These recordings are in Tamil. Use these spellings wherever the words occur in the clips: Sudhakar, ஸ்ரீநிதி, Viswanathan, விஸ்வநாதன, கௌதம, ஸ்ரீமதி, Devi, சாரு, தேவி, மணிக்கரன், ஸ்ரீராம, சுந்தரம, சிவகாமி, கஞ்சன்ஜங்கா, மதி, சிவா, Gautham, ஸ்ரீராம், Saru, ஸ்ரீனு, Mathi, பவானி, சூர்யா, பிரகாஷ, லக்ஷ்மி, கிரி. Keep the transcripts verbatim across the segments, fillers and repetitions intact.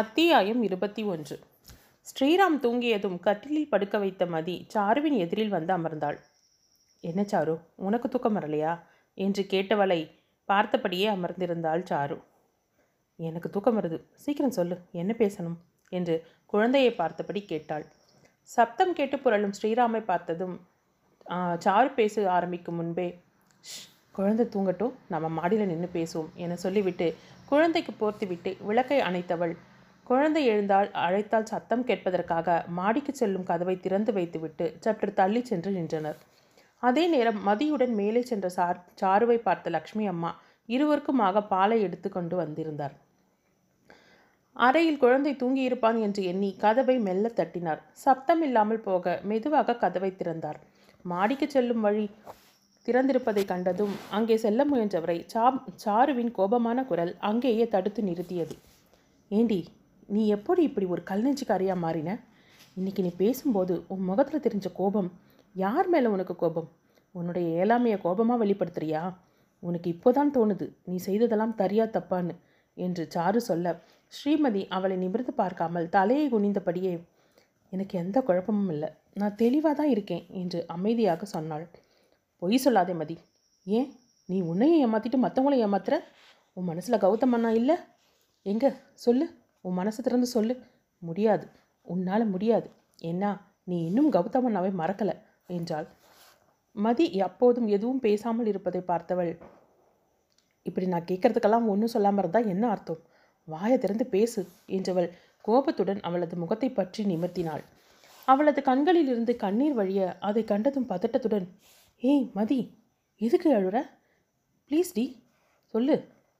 அத்தியாயம் இருபத்தி ஒன்று. ஸ்ரீராம் தூங்கியதும் கட்டிலில் படுக்க வைத்த மதி சாருவின் எதிரில் வந்து அமர்ந்தாள். என்ன சாரு, உனக்கு தூக்கம் வரலையா என்று கேட்டவளை பார்த்தபடியே அமர்ந்திருந்தாள் சாரு. எனக்கு தூக்கம் வருது, சீக்கிரம் சொல்லு, என்ன பேசணும் என்று குழந்தையை பார்த்தபடி கேட்டாள். சப்தம் கேட்டு புரளும் ஸ்ரீராமை பார்த்ததும் சாரு பேச ஆரம்பிக்கும் முன்பே, குழந்தை தூங்கட்டும், நம்ம மாடியில் நின்று பேசுவோம் என சொல்லிவிட்டு குழந்தைக்கு போர்த்துவிட்டு விளக்கை அணைத்தவள் குழந்தை எழுந்தால் அழைத்தால் சத்தம் கேட்பதற்காக மாடிக்கு செல்லும் கதவை திறந்து வைத்துவிட்டு சற்று தள்ளி சென்று நின்றனர். அதே நேரம் மதியுடன் மேலே சென்ற சார் சாருவை பார்த்த லக்ஷ்மி அம்மா இருவருக்குமாக பாலை எடுத்து கொண்டு வந்திருந்தார். அறையில் குழந்தை தூங்கியிருப்பான் என்று எண்ணி கதவை மெல்ல தட்டினார். சப்தம் இல்லாமல் போக மெதுவாக கதவை திறந்தார். மாடிக்கு செல்லும் வழி திறந்திருப்பதை கண்டதும் அங்கே செல்ல முயன்றவரை சா சாருவின் கோபமான குரல் அங்கேயே தடுத்து நிறுத்தியது. ஏண்டி, நீ எப்படி இப்படி ஒரு கல்நெஞ்சுக்காரியாக மாறின? இன்றைக்கி நீ பேசும்போது உன் முகத்தில் தெரிஞ்ச கோபம், யார் மேலே உனக்கு கோபம்? உன்னுடைய ஏழாமையை கோபமாக வெளிப்படுத்துறியா? உனக்கு இப்போதான் தோணுது நீ செய்ததெல்லாம் தரியா தப்பான்னு என்று சாரு சொல்ல, ஸ்ரீமதி அவளை நிமிர்ந்து பார்க்காமல் தலையை குனிந்தபடியே, எனக்கு எந்த குழப்பமும் இல்லை, நான் தெளிவாக தான் இருக்கேன் என்று அமைதியாக சொன்னாள். பொய் சொல்லாதே மதி. ஏன் நீ உன்னையும் ஏமாற்றிட்டு மற்றவங்களையும் ஏமாத்துற? உன் மனசில் கௌதமண்ணா இல்லை? எங்கே சொல்லு, உன் மனசை திறந்து சொல்லு. முடியாது, உன்னால் முடியாது, ஏன்னா நீ இன்னும் கௌதமண்ணாவை மறக்கலை என்றாள். மதி அப்போதும் எதுவும் பேசாமல் இருப்பதை பார்த்தவள், இப்படி நான் கேட்கறதுக்கெல்லாம் ஒன்றும் சொல்லாமல் இருந்தால் என்ன அர்த்தம்? வாயை திறந்து பேசு என்றவள் கோபத்துடன் அவளது முகத்தை பற்றி நிமிர்த்தினாள். அவளது கண்களில் இருந்து கண்ணீர் வழிய அதை கண்டதும் பதட்டத்துடன், ஏய் மதி, எதுக்கு அழுற? ப்ளீஸ் டி, சொல்லு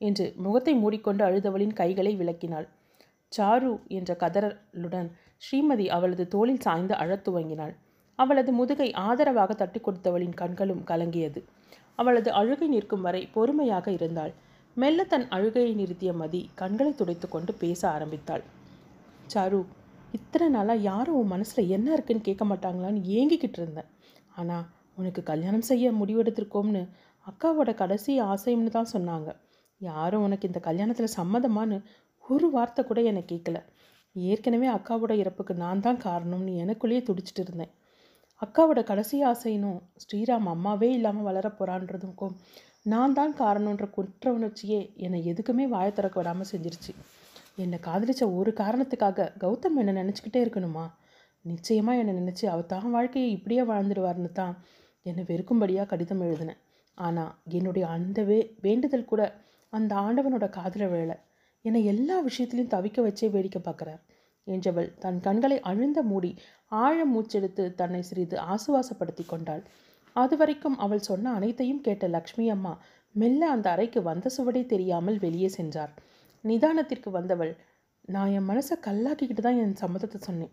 என்று முகத்தை மூடிக்கொண்டு அழுதவளின் கைகளை விளக்கினாள். சாரு என்ற கதறலுடன் ஸ்ரீமதி அவளது தோளில் சாய்ந்து அழத் துவங்கினாள். அவளது முதுகை ஆதரவாக தட்டி கொடுத்தவளின் கண்களும் கலங்கியது. அவளது அழுகை நிற்கும் வரை பொறுமையாக இருந்தாள். மெல்ல தன் அழுகையை நிறுத்திய மதி கண்களை துடைத்து கொண்டு பேச ஆரம்பித்தாள். சாரு, இத்தனை நாளாக யாரும் உன் மனசில் என்ன இருக்குன்னு கேட்க மாட்டாங்களான்னு ஏங்கிக்கிட்டு இருந்தேன். ஆனால் உனக்கு கல்யாணம் செய்ய முடிவெடுத்திருக்கோம்னு அக்காவோட கடைசி ஆசைன்னு தான் சொன்னாங்க. யாரும் உனக்கு இந்த கல்யாணத்தில் சம்மதமானு ஒரு வார்த்தை கூட என்னை கேட்கல. ஏற்கனவே அக்காவோட இறப்புக்கு நான் தான் காரணம்னு எனக்குள்ளேயே துடிச்சிட்டு இருந்தேன். அக்காவோட கடைசி ஆசைனும் ஸ்ரீராம் அம்மாவே இல்லாமல் வளர போகிறான்றதுக்கும் நான் தான் காரணன்ற குற்ற உணர்ச்சியே என்னை எதுக்குமே வாயை திறக்க விடாமல் செஞ்சிருச்சு. என்னை காதலித்த ஒரு காரணத்துக்காக கௌதம் என்னை நினச்சிக்கிட்டே இருக்கணுமா? நிச்சயமாக என்னை நினச்சி அவள் தான் வாழ்க்கையை இப்படியே வாழ்ந்துடுவார்னு தான் என்னை வெறுக்கும்படியாக கடிதம் எழுதினேன். ஆனால் என்னுடைய அந்த வே வேண்டுதல் கூட அந்த ஆண்டவனோட காதல வேலை என்னை எல்லா விஷயத்திலையும் தவிக்க வச்சே வேடிக்கை பார்க்குறார் என்றவள் தன் கண்களை அழுந்த மூடி ஆழ மூச்செடுத்து தன்னை சிறிது ஆசுவாசப்படுத்தி கொண்டாள். அதுவரைக்கும் அவள் சொன்ன அனைத்தையும் கேட்ட லக்ஷ்மி அம்மா மெல்ல அந்த அறைக்கு வந்த சுவடே தெரியாமல் வெளியே சென்றார். நிதானத்திற்கு வந்தவள், நான் என் மனசை கல்லாக்கிக்கிட்டு தான் என் சம்மதத்தை சொன்னேன்.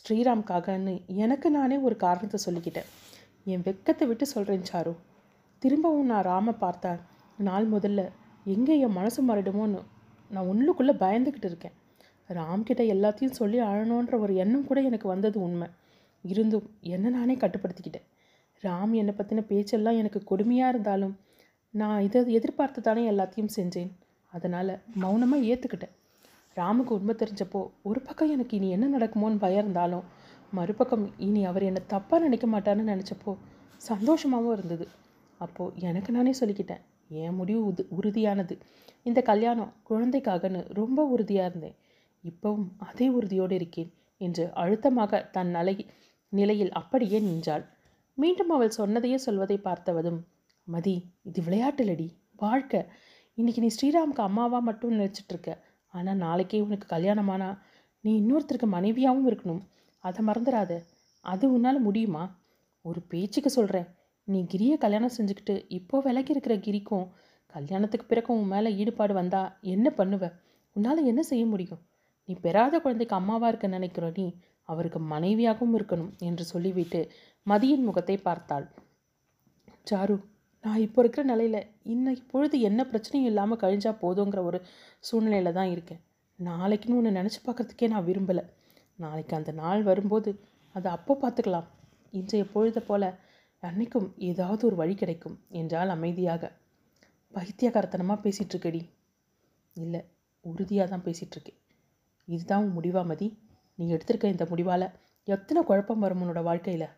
ஸ்ரீராம்காகன்னு எனக்கு நானே ஒரு காரணத்தை சொல்லிக்கிட்டேன். என் வெக்கத்தை விட்டு சொல்கிறேன் சாரு. திரும்பவும் நான் ராம பார்த்தேன் நாள் முதல்ல எங்கே என் மனசு மாறிடுமோன்னு நான் உள்ளுக்குள்ளே பயந்துக்கிட்டு இருக்கேன். ராம்கிட்ட எல்லாத்தையும் சொல்லி அழணுன்ற ஒரு எண்ணம் கூட எனக்கு வந்தது உண்மை. இருந்தும் என்னை நானே கட்டுப்படுத்திக்கிட்டேன். ராம் என்னை பற்றின பேச்செல்லாம் எனக்கு கொடுமையாக இருந்தாலும் நான் இதை எதிர்பார்த்து தானே எல்லாத்தையும் செஞ்சேன். அதனால் மௌனமாக ஏற்றுக்கிட்டேன். ராமுக்கு உண்மை தெரிஞ்சப்போ ஒரு பக்கம் எனக்கு இனி என்ன நடக்குமோன்னு பயம் இருந்தாலும், மறுபக்கம் இனி அவர் என்னை தப்பாக நினைக்க மாட்டார்னு நினச்சப்போ சந்தோஷமாகவும் இருந்தது. அப்போது எனக்கு நானே சொல்லிக்கிட்டேன், என் முடிவு உது உறுதியானது, இந்த கல்யாணம் குழந்தைக்காகன்னு ரொம்ப உறுதியாக இருந்தேன். இப்போவும் அதே உறுதியோடு இருக்கேன் என்று அழுத்தமாக தன் நிலை நிலையில் அப்படியே நின்றாள். மீண்டும் அவள் சொன்னதையே சொல்வதை பார்த்தவதும், மதி, இது விளையாட்டுலடி வாழ்க்கை. இன்றைக்கி நீ ஸ்ரீராமுக்கு அம்மாவாக மட்டும் நினச்சிட்ருக்க. ஆனால் நாளைக்கே உனக்கு கல்யாணமானா நீ இன்னொருத்தருக்கு மனைவியாகவும் இருக்கணும். அதை மறந்துடாத. அது உன்னால் முடியுமா? ஒரு பேச்சுக்கு சொல்கிறேன், நீ கிரியை கல்யாணம் செஞ்சுக்கிட்டு இப்போது விலகி இருக்கிற கிரிக்கும் கல்யாணத்துக்கு பிறகு உன் மேலே ஈடுபாடு வந்தால் என்ன பண்ணுவ? உன்னால் என்ன செய்ய முடியும்? நீ பெறாத குழந்தைக்கு அம்மாவாக இருக்க நினைக்கிற நீ அவருக்கு மனைவியாகவும் இருக்கணும் என்று சொல்லிவிட்டு மதியின் முகத்தை பார்த்தாள். சாரு, நான் இப்போ இருக்கிற நிலையில் இன்னைக்கு பொழுது என்ன பிரச்சனையும் இல்லாமல் கழிஞ்சால் போதுங்கிற ஒரு சூழ்நிலையில் தான் இருக்கேன். நாளைக்குன்னு ஒன்று நினச்சி பார்க்குறதுக்கே நான் விரும்பலை. நாளைக்கு அந்த நாள் வரும்போது அதை அப்போ பார்த்துக்கலாம். இன்றைய பொழுதை போல் அன்னைக்கும் ஏதாவது ஒரு வழி கிடைக்கும் என்றால் அமைதியாக. பைத்தியகாரத்தனமாக பேசிகிட்ருக்கடி. இல்லை, உறுதியாக தான் பேசிகிட்ருக்கேன். இதுதான் உன் முடிவா மதி? நீ எடுத்திருக்க இந்த முடிவால் எத்தனை குழப்பம் வரும் உன்னோட வாழ்க்கையில்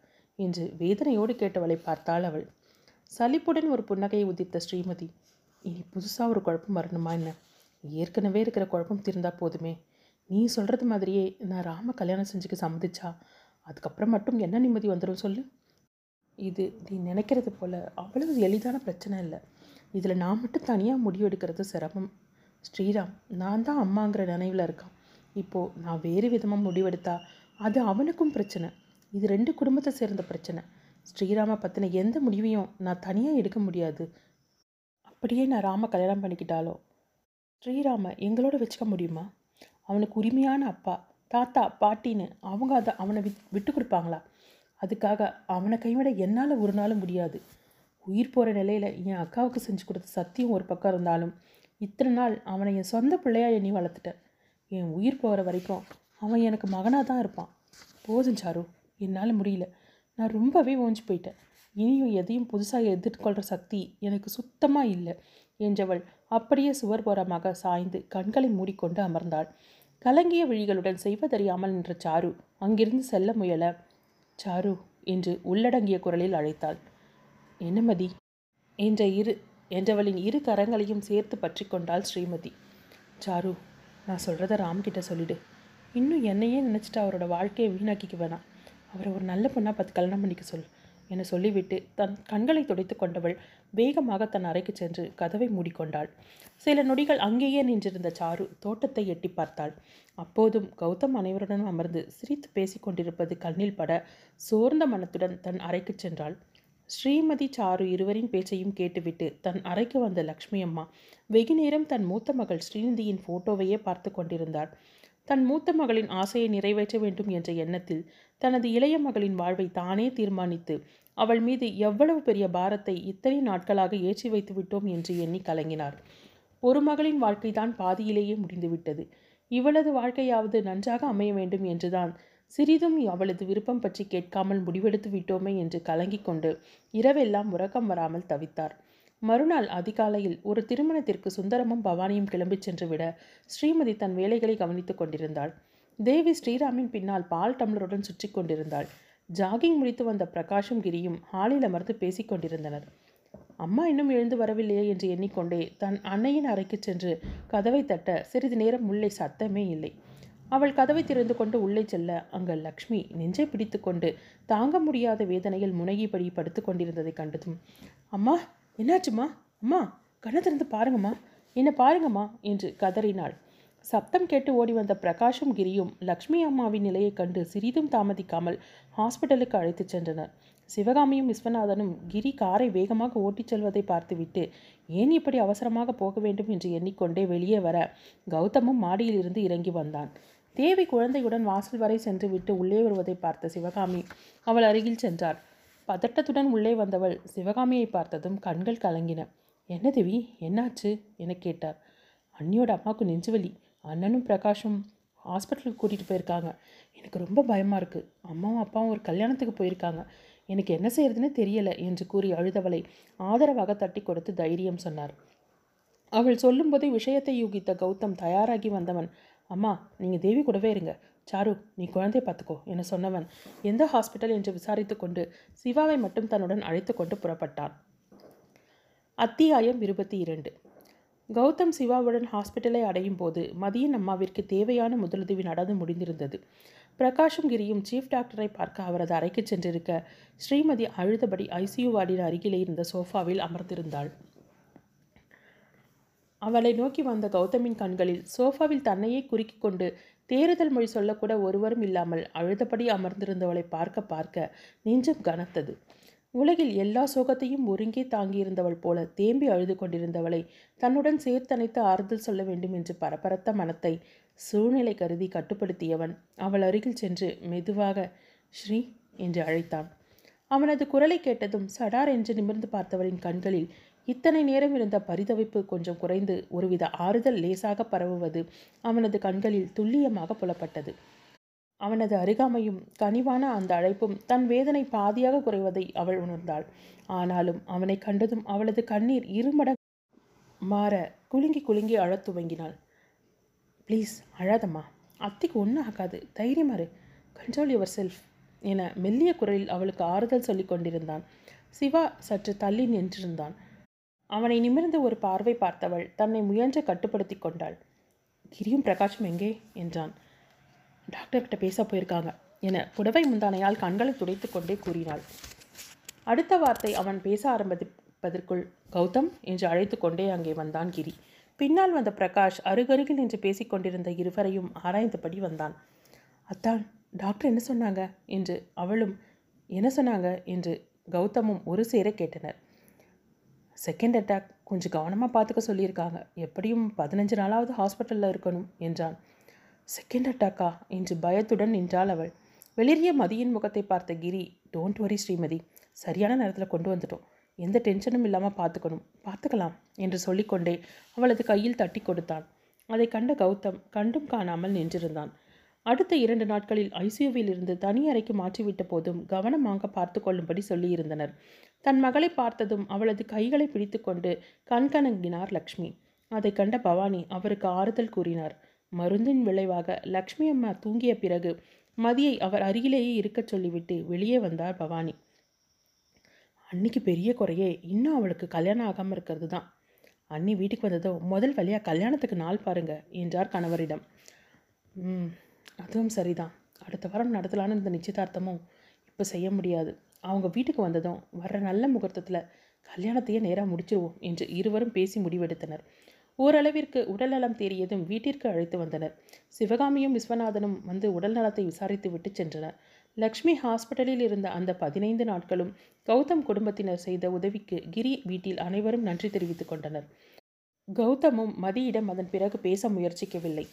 என்று வேதனையோடு கேட்டவளை பார்த்தாள் அவள். சலிப்புடன் ஒரு புன்னகையை உதித்த ஸ்ரீமதி, இனி புதுசாக ஒரு குழப்பம் வரணுமா என்ன? ஏற்கனவே இருக்கிற குழப்பம் தீர்ந்தால் போதுமே. நீ சொல்கிறது மாதிரியே நான் ராம கல்யாணம் செஞ்சுக்க சம்மதிச்சா அதுக்கப்புறம் மட்டும் என்ன நிம்மதி வந்துடும் சொல்லு? இது நீ நினைக்கிறது போல் அவ்வளவு எளிதான பிரச்சனை இல்லை. இதில் நான் மட்டும் தனியாக முடிவு எடுக்கிறது சிரமம். ஸ்ரீராம் நான் தான் அம்மாங்கிற நினைவில் இருக்கான். இப்போது நான் வேறு விதமாக முடிவெடுத்தா அது அவனுக்கும் பிரச்சனை. இது ரெண்டு குடும்பத்தை சேர்ந்த பிரச்சனை. ஸ்ரீராம பற்றின எந்த முடிவையும் நான் தனியாக எடுக்க முடியாது. அப்படியே நான் ராம கல்யாணம் பண்ணிக்கிட்டாலோ ஸ்ரீராம எங்களோட வச்சுக்க முடியுமா? அவனுக்கு உரிமையான அப்பா தாத்தா பாட்டின்னு அவங்க அதை அவனை விட் விட்டு கொடுப்பாங்களா? அதுக்காக அவனை கைவிட என்னால் ஒரு நாளும் முடியாது. உயிர் போகிற நிலையில் என் அக்காவுக்கு செஞ்சு கொடுத்த சத்தியம் ஒரு பக்கம் இருந்தாலும் இத்தனை நாள் அவனை என் சொந்த பிள்ளையாக எண்ணி வளர்த்துட்டேன். என் உயிர் போகிற வரைக்கும் அவன் எனக்கு மகனாக தான் இருப்பான். போதும் சாரு, என்னால் முடியல. நான் ரொம்பவே ஓஞ்சி போயிட்டேன். இனியும் எதையும் புதுசாக எதிர்கொள்கிற சக்தி எனக்கு சுத்தமாக இல்லை என்றவள் அப்படியே சுவர் போரமாக சாய்ந்து கண்களை மூடிக்கொண்டு அமர்ந்தாள். கலங்கிய விழிகளுடன் செய்வதறியாமல் நின்ற சாரு அங்கிருந்து செல்ல முயல, சாரு என்று உள்ளடங்கிய குரலில் அழைத்தாள். என்ன மதி என்ற இரு என்றவளின் இரு கரங்களையும் சேர்த்து பற்றி கொண்டாள் ஸ்ரீமதி. சாரு, நான் சொல்கிறத ராம்கிட்ட சொல்லிவிடு. இன்னும் என்னையே நினச்சிட்டு அவரோட வாழ்க்கையை வீணாக்கிக்க வேணாம். அவரை ஒரு நல்ல பொண்ணாக பார்த்து கல்யாணம் பண்ணிக்க சொல் என சொல்லிவிட்டு தன் கண்களை துடைத்து கொண்டவள் வேகமாக தன் அறைக்கு சென்று கதவை மூடிக்கொண்டாள். சில நொடிகள் அங்கேயே நின்றிருந்த சாரு தோட்டத்தை எட்டி பார்த்தாள். அப்போதும் கௌதம் அனைவருடனும் அமர்ந்து சிரித்து பேசி கொண்டிருப்பது கண்ணில் பட சோர்ந்த மனத்துடன் தன் அறைக்கு சென்றாள். ஸ்ரீமதி சாரு இருவரின் பேச்சையும் கேட்டுவிட்டு தன் அறைக்கு வந்த லக்ஷ்மி அம்மா வெகு நேரம் தன் மூத்த மகள் ஸ்ரீநிதியின் ஃபோட்டோவையே பார்த்து கொண்டிருந்தாள். தன் மூத்த மகளின் ஆசையை நிறைவேற்ற வேண்டும் என்ற எண்ணத்தில் தனது இளைய மகளின் வாழ்வை தானே தீர்மானித்து அவள் மீது எவ்வளவு பெரிய பாரத்தை இத்தனை நாட்களாக ஏற்றி வைத்து விட்டோம் என்று எண்ணி கலங்கினார். ஒரு மகளின் வாழ்க்கைதான் பாதியிலேயே முடிந்துவிட்டது. இவளது வாழ்க்கையாவது நன்றாக அமைய வேண்டும் என்றுதான் சிறிதும் அவளது விருப்பம் பற்றி கேட்காமல் முடிவெடுத்து விட்டோமே என்று கலங்கிக் கொண்டு இரவெல்லாம் உறக்கம் வராமல் தவித்தார். மறுநாள் அதிகாலையில் ஒரு திருமணத்திற்கு சுந்தரமும் பவானியும் கிளம்பி சென்று விட ஸ்ரீமதி தன் வேலைகளை கவனித்துக் கொண்டிருந்தாள். தேவி ஸ்ரீராமின் பின்னால் பால் டம்ளருடன் சுற்றி கொண்டிருந்தாள். ஜாகிங் முடித்து வந்த பிரகாஷும் கிரியும் ஹாலில் அமர்ந்து பேசிக் கொண்டிருந்தனர். அம்மா இன்னும் எழுந்து வரவில்லையே என்று எண்ணிக்கொண்டே தன் அன்னையின் அறைக்கு சென்று கதவை தட்ட சிறிது நேரம் உள்ளே சத்தமே இல்லை. அவள் கதவை திறந்து கொண்டு உள்ளே செல்ல அங்கு லக்ஷ்மி நெஞ்சை பிடித்து கொண்டு தாங்க முடியாத வேதனையில் முனகிபடி படுத்து கொண்டிருந்ததை கண்டதும், அம்மா என்னாச்சும்மா? அம்மா கண்ணை திறந்து பாருங்கம்மா, என்னை பாருங்கம்மா என்று கதறினாள். சப்தம் கேட்டு ஓடி வந்த பிரகாஷும் கிரியும் லக்ஷ்மி அம்மாவின் நிலையை கண்டு சிறிதும் தாமதிக்காமல் ஹாஸ்பிட்டலுக்கு அழைத்து சென்றனர். சிவகாமியும் விஸ்வநாதனும் கிரி காரை வேகமாக ஓட்டிச் செல்வதை பார்த்துவிட்டு ஏன் இப்படி அவசரமாக போக வேண்டும் என்று எண்ணிக்கொண்டே வெளியே வர கௌதமும் மாடியிலிருந்து இறங்கி வந்தான். தேவி குழந்தையுடன் வாசல் வரை சென்று விட்டு உள்ளே வருவதை பார்த்த சிவகாமி அவள் அருகில் சென்றார். பதட்டத்துடன் உள்ளே வந்தவள் சிவகாமியை பார்த்ததும் கண்கள் கலங்கின. என்ன தேவி, என்னாச்சு என கேட்டார். அண்ணியோட அம்மாவுக்கு நெஞ்சுவலி, அண்ணனும் பிரகாஷும் ஹாஸ்பிட்டலுக்கு கூட்டிகிட்டு போயிருக்காங்க. எனக்கு ரொம்ப பயமாக இருக்குது. அம்மாவும் அப்பாவும் ஒரு கல்யாணத்துக்கு போயிருக்காங்க. எனக்கு என்ன செய்யறதுன்னு தெரியலை என்று கூறி அழுதவளை ஆதரவாக தட்டி கொடுத்து தைரியம் சொன்னார். அவள் சொல்லும்போதே விஷயத்தை யூகித்த கௌதம் தயாராகி வந்தவன், அம்மா நீங்கள் தேவி கூடவே இருங்க, சாரு நீ குழந்தையை பார்த்துக்கோ என சொன்னவன் எந்த ஹாஸ்பிட்டல் என்று விசாரித்து கொண்டு சிவாவை மட்டும் தன்னுடன் அழைத்து கொண்டு புறப்பட்டான். அத்தியாயம் இருபத்தி இரண்டு. கௌதம் சிவாவுடன் ஹாஸ்பிட்டலை அடையும் போது மதியின் அம்மாவிற்கு தேவையான முதலுதவி நடந்து முடிந்திருந்தது. பிரகாஷும் கிரியும் சீஃப் டாக்டரை பார்க்க அவரது அறைக்கு சென்றிருக்க ஸ்ரீமதி அழுதபடி ஐசியூ வார்டின் அருகிலே இருந்த சோஃபாவில் அமர்ந்திருந்தாள். அவளை நோக்கி வந்த கௌதமின் கண்களில் சோஃபாவில் தன்னையே குறுக்கி கொண்டு தேறுதல் மொழி சொல்லக்கூட ஒருவரும் இல்லாமல் அழுதபடி அமர்ந்திருந்தவளை பார்க்க பார்க்க நெஞ்சம் கனத்தது. உலகில் எல்லா சோகத்தையும் ஒருங்கே தாங்கியிருந்தவள் போல தேம்பி அழுது கொண்டிருந்தவளை தன்னுடன் சேர்த்தனைத்து ஆறுதல் சொல்ல வேண்டும் என்று பரபரத்த மனத்தை சூழ்நிலை கருதி கட்டுப்படுத்தியவன் அவள் அருகில் சென்று மெதுவாக ஸ்ரீ என்று அழைத்தான். அவனது குரலை கேட்டதும் சடார் என்று நிமிர்ந்து பார்த்தவளின் கண்களில் இத்தனை நேரம் இருந்த பரிதவிப்பு கொஞ்சம் குறைந்து ஒருவித ஆறுதல் லேசாக பரவுவது அவனது கண்களில் துல்லியமாக புலப்பட்டது. அவனது அருகாமையும் கனிவான அந்த அழைப்பும் தன் வேதனை பாதியாக குறைவதை அவள் உணர்ந்தாள். ஆனாலும் அவனை கண்டதும் அவளது கண்ணீர் இருமட மாற குலுங்கி குலுங்கி அழத் துவங்கினாள். ப்ளீஸ் அழாதம்மா, அத்தைக்கு ஒன்றும் ஆகாது, தைரியமாறு, கண்ட்ரோல் யுவர் செல்ஃப் என மெல்லிய குரலில் அவளுக்கு ஆறுதல் சொல்லி கொண்டிருந்தான். சிவா சற்று தள்ளி நின்றிருந்தான். அவனை நிமிர்ந்து ஒரு பார்வை பார்த்தவள் தன்னை முயன்று கட்டுப்படுத்தி கொண்டாள். கிரியும் பிரகாஷும் எங்கே என்றான். டாக்டர்கிட்ட பேச போயிருக்காங்க என புடவை முந்தானையால் கண்களை துடைத்து கொண்டே கூறினாள். அடுத்த வார்த்தை அவன் பேச ஆரம்பிப்பதற்குள் கௌதம் என்று அழைத்து கொண்டே அங்கே வந்தான் கிரி. பின்னால் வந்த பிரகாஷ் அருகருகில் நின்று பேசிக்கொண்டிருந்த இருவரையும் ஆராய்ந்தபடி வந்தான். அத்தான் டாக்டர் என்ன சொன்னாங்க என்று அவளும் என்ன சொன்னாங்க என்று கௌதமும் ஒரு சேர கேட்டனர். செகண்ட் அட்டாக் கொஞ்சம் கவனமாக பார்த்துக்க சொல்லியிருக்காங்க, எப்படியும் பதினஞ்சு நாளாவது ஹாஸ்பிட்டலில் இருக்கணும் என்றான். செகண்ட் அட்டாக்கா என்று பயத்துடன் நின்றாள் அவள். வெளிரிய மதியின் முகத்தை பார்த்த கிரி, டோன்ட் வரி ஸ்ரீமதி, சரியான நேரத்தில் கொண்டு வந்துட்டோம், எந்த டென்ஷனும் இல்லாமல் பார்த்துக்கணும் பார்த்துக்கலாம் என்று சொல்லிக்கொண்டே அவளது கையில் தட்டி கொடுத்தான். அதை கண்ட கௌதம் கண்டும் காணாமல் நின்றிருந்தான். அடுத்த இரண்டு நாட்களில் ஐசியூவில் இருந்து தனி அறைக்கு மாற்றிவிட்ட போதும் கவனமாக பார்த்து கொள்ளும்படி சொல்லியிருந்தனர். தன் மகளை பார்த்ததும் அவளது கைகளை பிடித்து கொண்டு கண்கணங்கினார் லக்ஷ்மி. அதை கண்ட பவானி அவருக்கு ஆறுதல் கூறினார். மருந்தின் விளைவாக லக்ஷ்மி அம்மா தூங்கிய பிறகு மதியை அவர் அருகிலேயே இருக்கச் சொல்லிவிட்டு வெளியே வந்தார் பவானி. அன்னிக்கு பெரிய குறையே இன்னும் அவளுக்கு கல்யாணம் ஆகாமல் இருக்கிறது தான். அன்னி வீட்டுக்கு வந்ததோ முதல் வழியாக கல்யாணத்துக்கு நாள் பாருங்க என்றார் கணவரிடம். அதுவும் சரிதான், அடுத்த வாரம் நடத்தலான்னு இந்த நிச்சயதார்த்தமும் இப்போ செய்ய முடியாது, அவங்க வீட்டுக்கு வந்ததும் வர்ற நல்ல முகூர்த்தத்தில் கல்யாணத்தையே நேராக முடிச்சிருவோம் என்று இருவரும் பேசி முடிவெடுத்தனர். ஓரளவிற்கு உடல்நலம் தேறியதும் வீட்டிற்கு அழைத்து வந்தனர். சிவகாமியும் விஸ்வநாதனும் வந்து உடல் நலத்தை விசாரித்து விட்டு சென்றனர். லக்ஷ்மி ஹாஸ்பிட்டலில் இருந்த அந்த பதினைந்து நாட்களும் கௌதம் குடும்பத்தினர் செய்த உதவிக்கு கிரி வீட்டில் அனைவரும் நன்றி தெரிவித்துக் கொண்டனர். கௌதமும் மதியிடம் அதன் பிறகு பேச முயற்சிக்கவில்லை.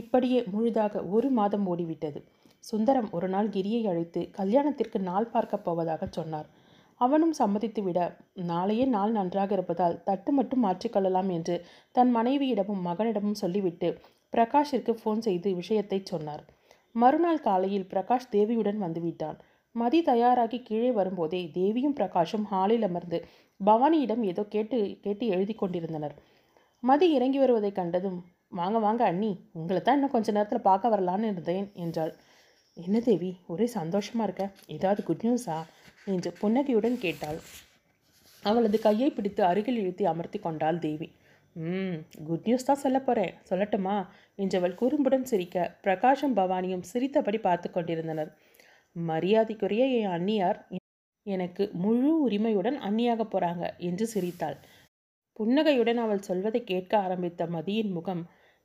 இப்படியே முழுதாக ஒரு மாதம் ஓடிவிட்டது. சுந்தரம் ஒரு நாள் கிரியை அழைத்து கல்யாணத்திற்கு நாள் பார்க்கப் போவதாக சொன்னார். அவனும் சம்மதித்து விட, நாளையே நாள் நன்றாக இருப்பதால் தட்டு மட்டும் மாற்றிக்கொள்ளலாம் என்று தன் மனைவியிடமும் மகனிடமும் சொல்லிவிட்டு பிரகாஷிற்கு ஃபோன் செய்து விஷயத்தை சொன்னார். மறுநாள் காலையில் பிரகாஷ் தேவியுடன் வந்துவிட்டான். மதி தயாராகி கீழே வரும்போதே தேவியும் பிரகாஷும் ஹாலில் அமர்ந்து பவானியிடம் ஏதோ கேட்டு கேட்டு எழுதி கொண்டிருந்தனர். மதி இறங்கி வருவதை கண்டதும், வாங்க வாங்க அண்ணி, உங்களை தான் இன்னும் கொஞ்ச நேரத்தில் பார்க்க வரலான்னு இருந்தேன் என்றாள். என்ன தேவி, ஒரே சந்தோஷமாக இருக்க, ஏதாவது குட் நியூஸா என்று புன்னகையுடன் கேட்டாள். அவளது கையை பிடித்து அருகில் இழுத்து அமர்த்தி கொண்டாள் தேவி. ம் குட் நியூஸ் தான் சொல்ல போகிறேன், சொல்லட்டுமா என்றவள் குறும்புடன் சிரிக்க பிரகாஷும் பவானியும் சிரித்தபடி பார்த்து கொண்டிருந்தனர். மரியாதைக்குரிய என் அண்ணியார் எனக்கு முழு உரிமையுடன் அண்ணியாக போகிறாங்க என்று சிரித்தாள். புன்னகையுடன் அவள் சொல்வதை கேட்க ஆரம்பித்த மதியின் முகம்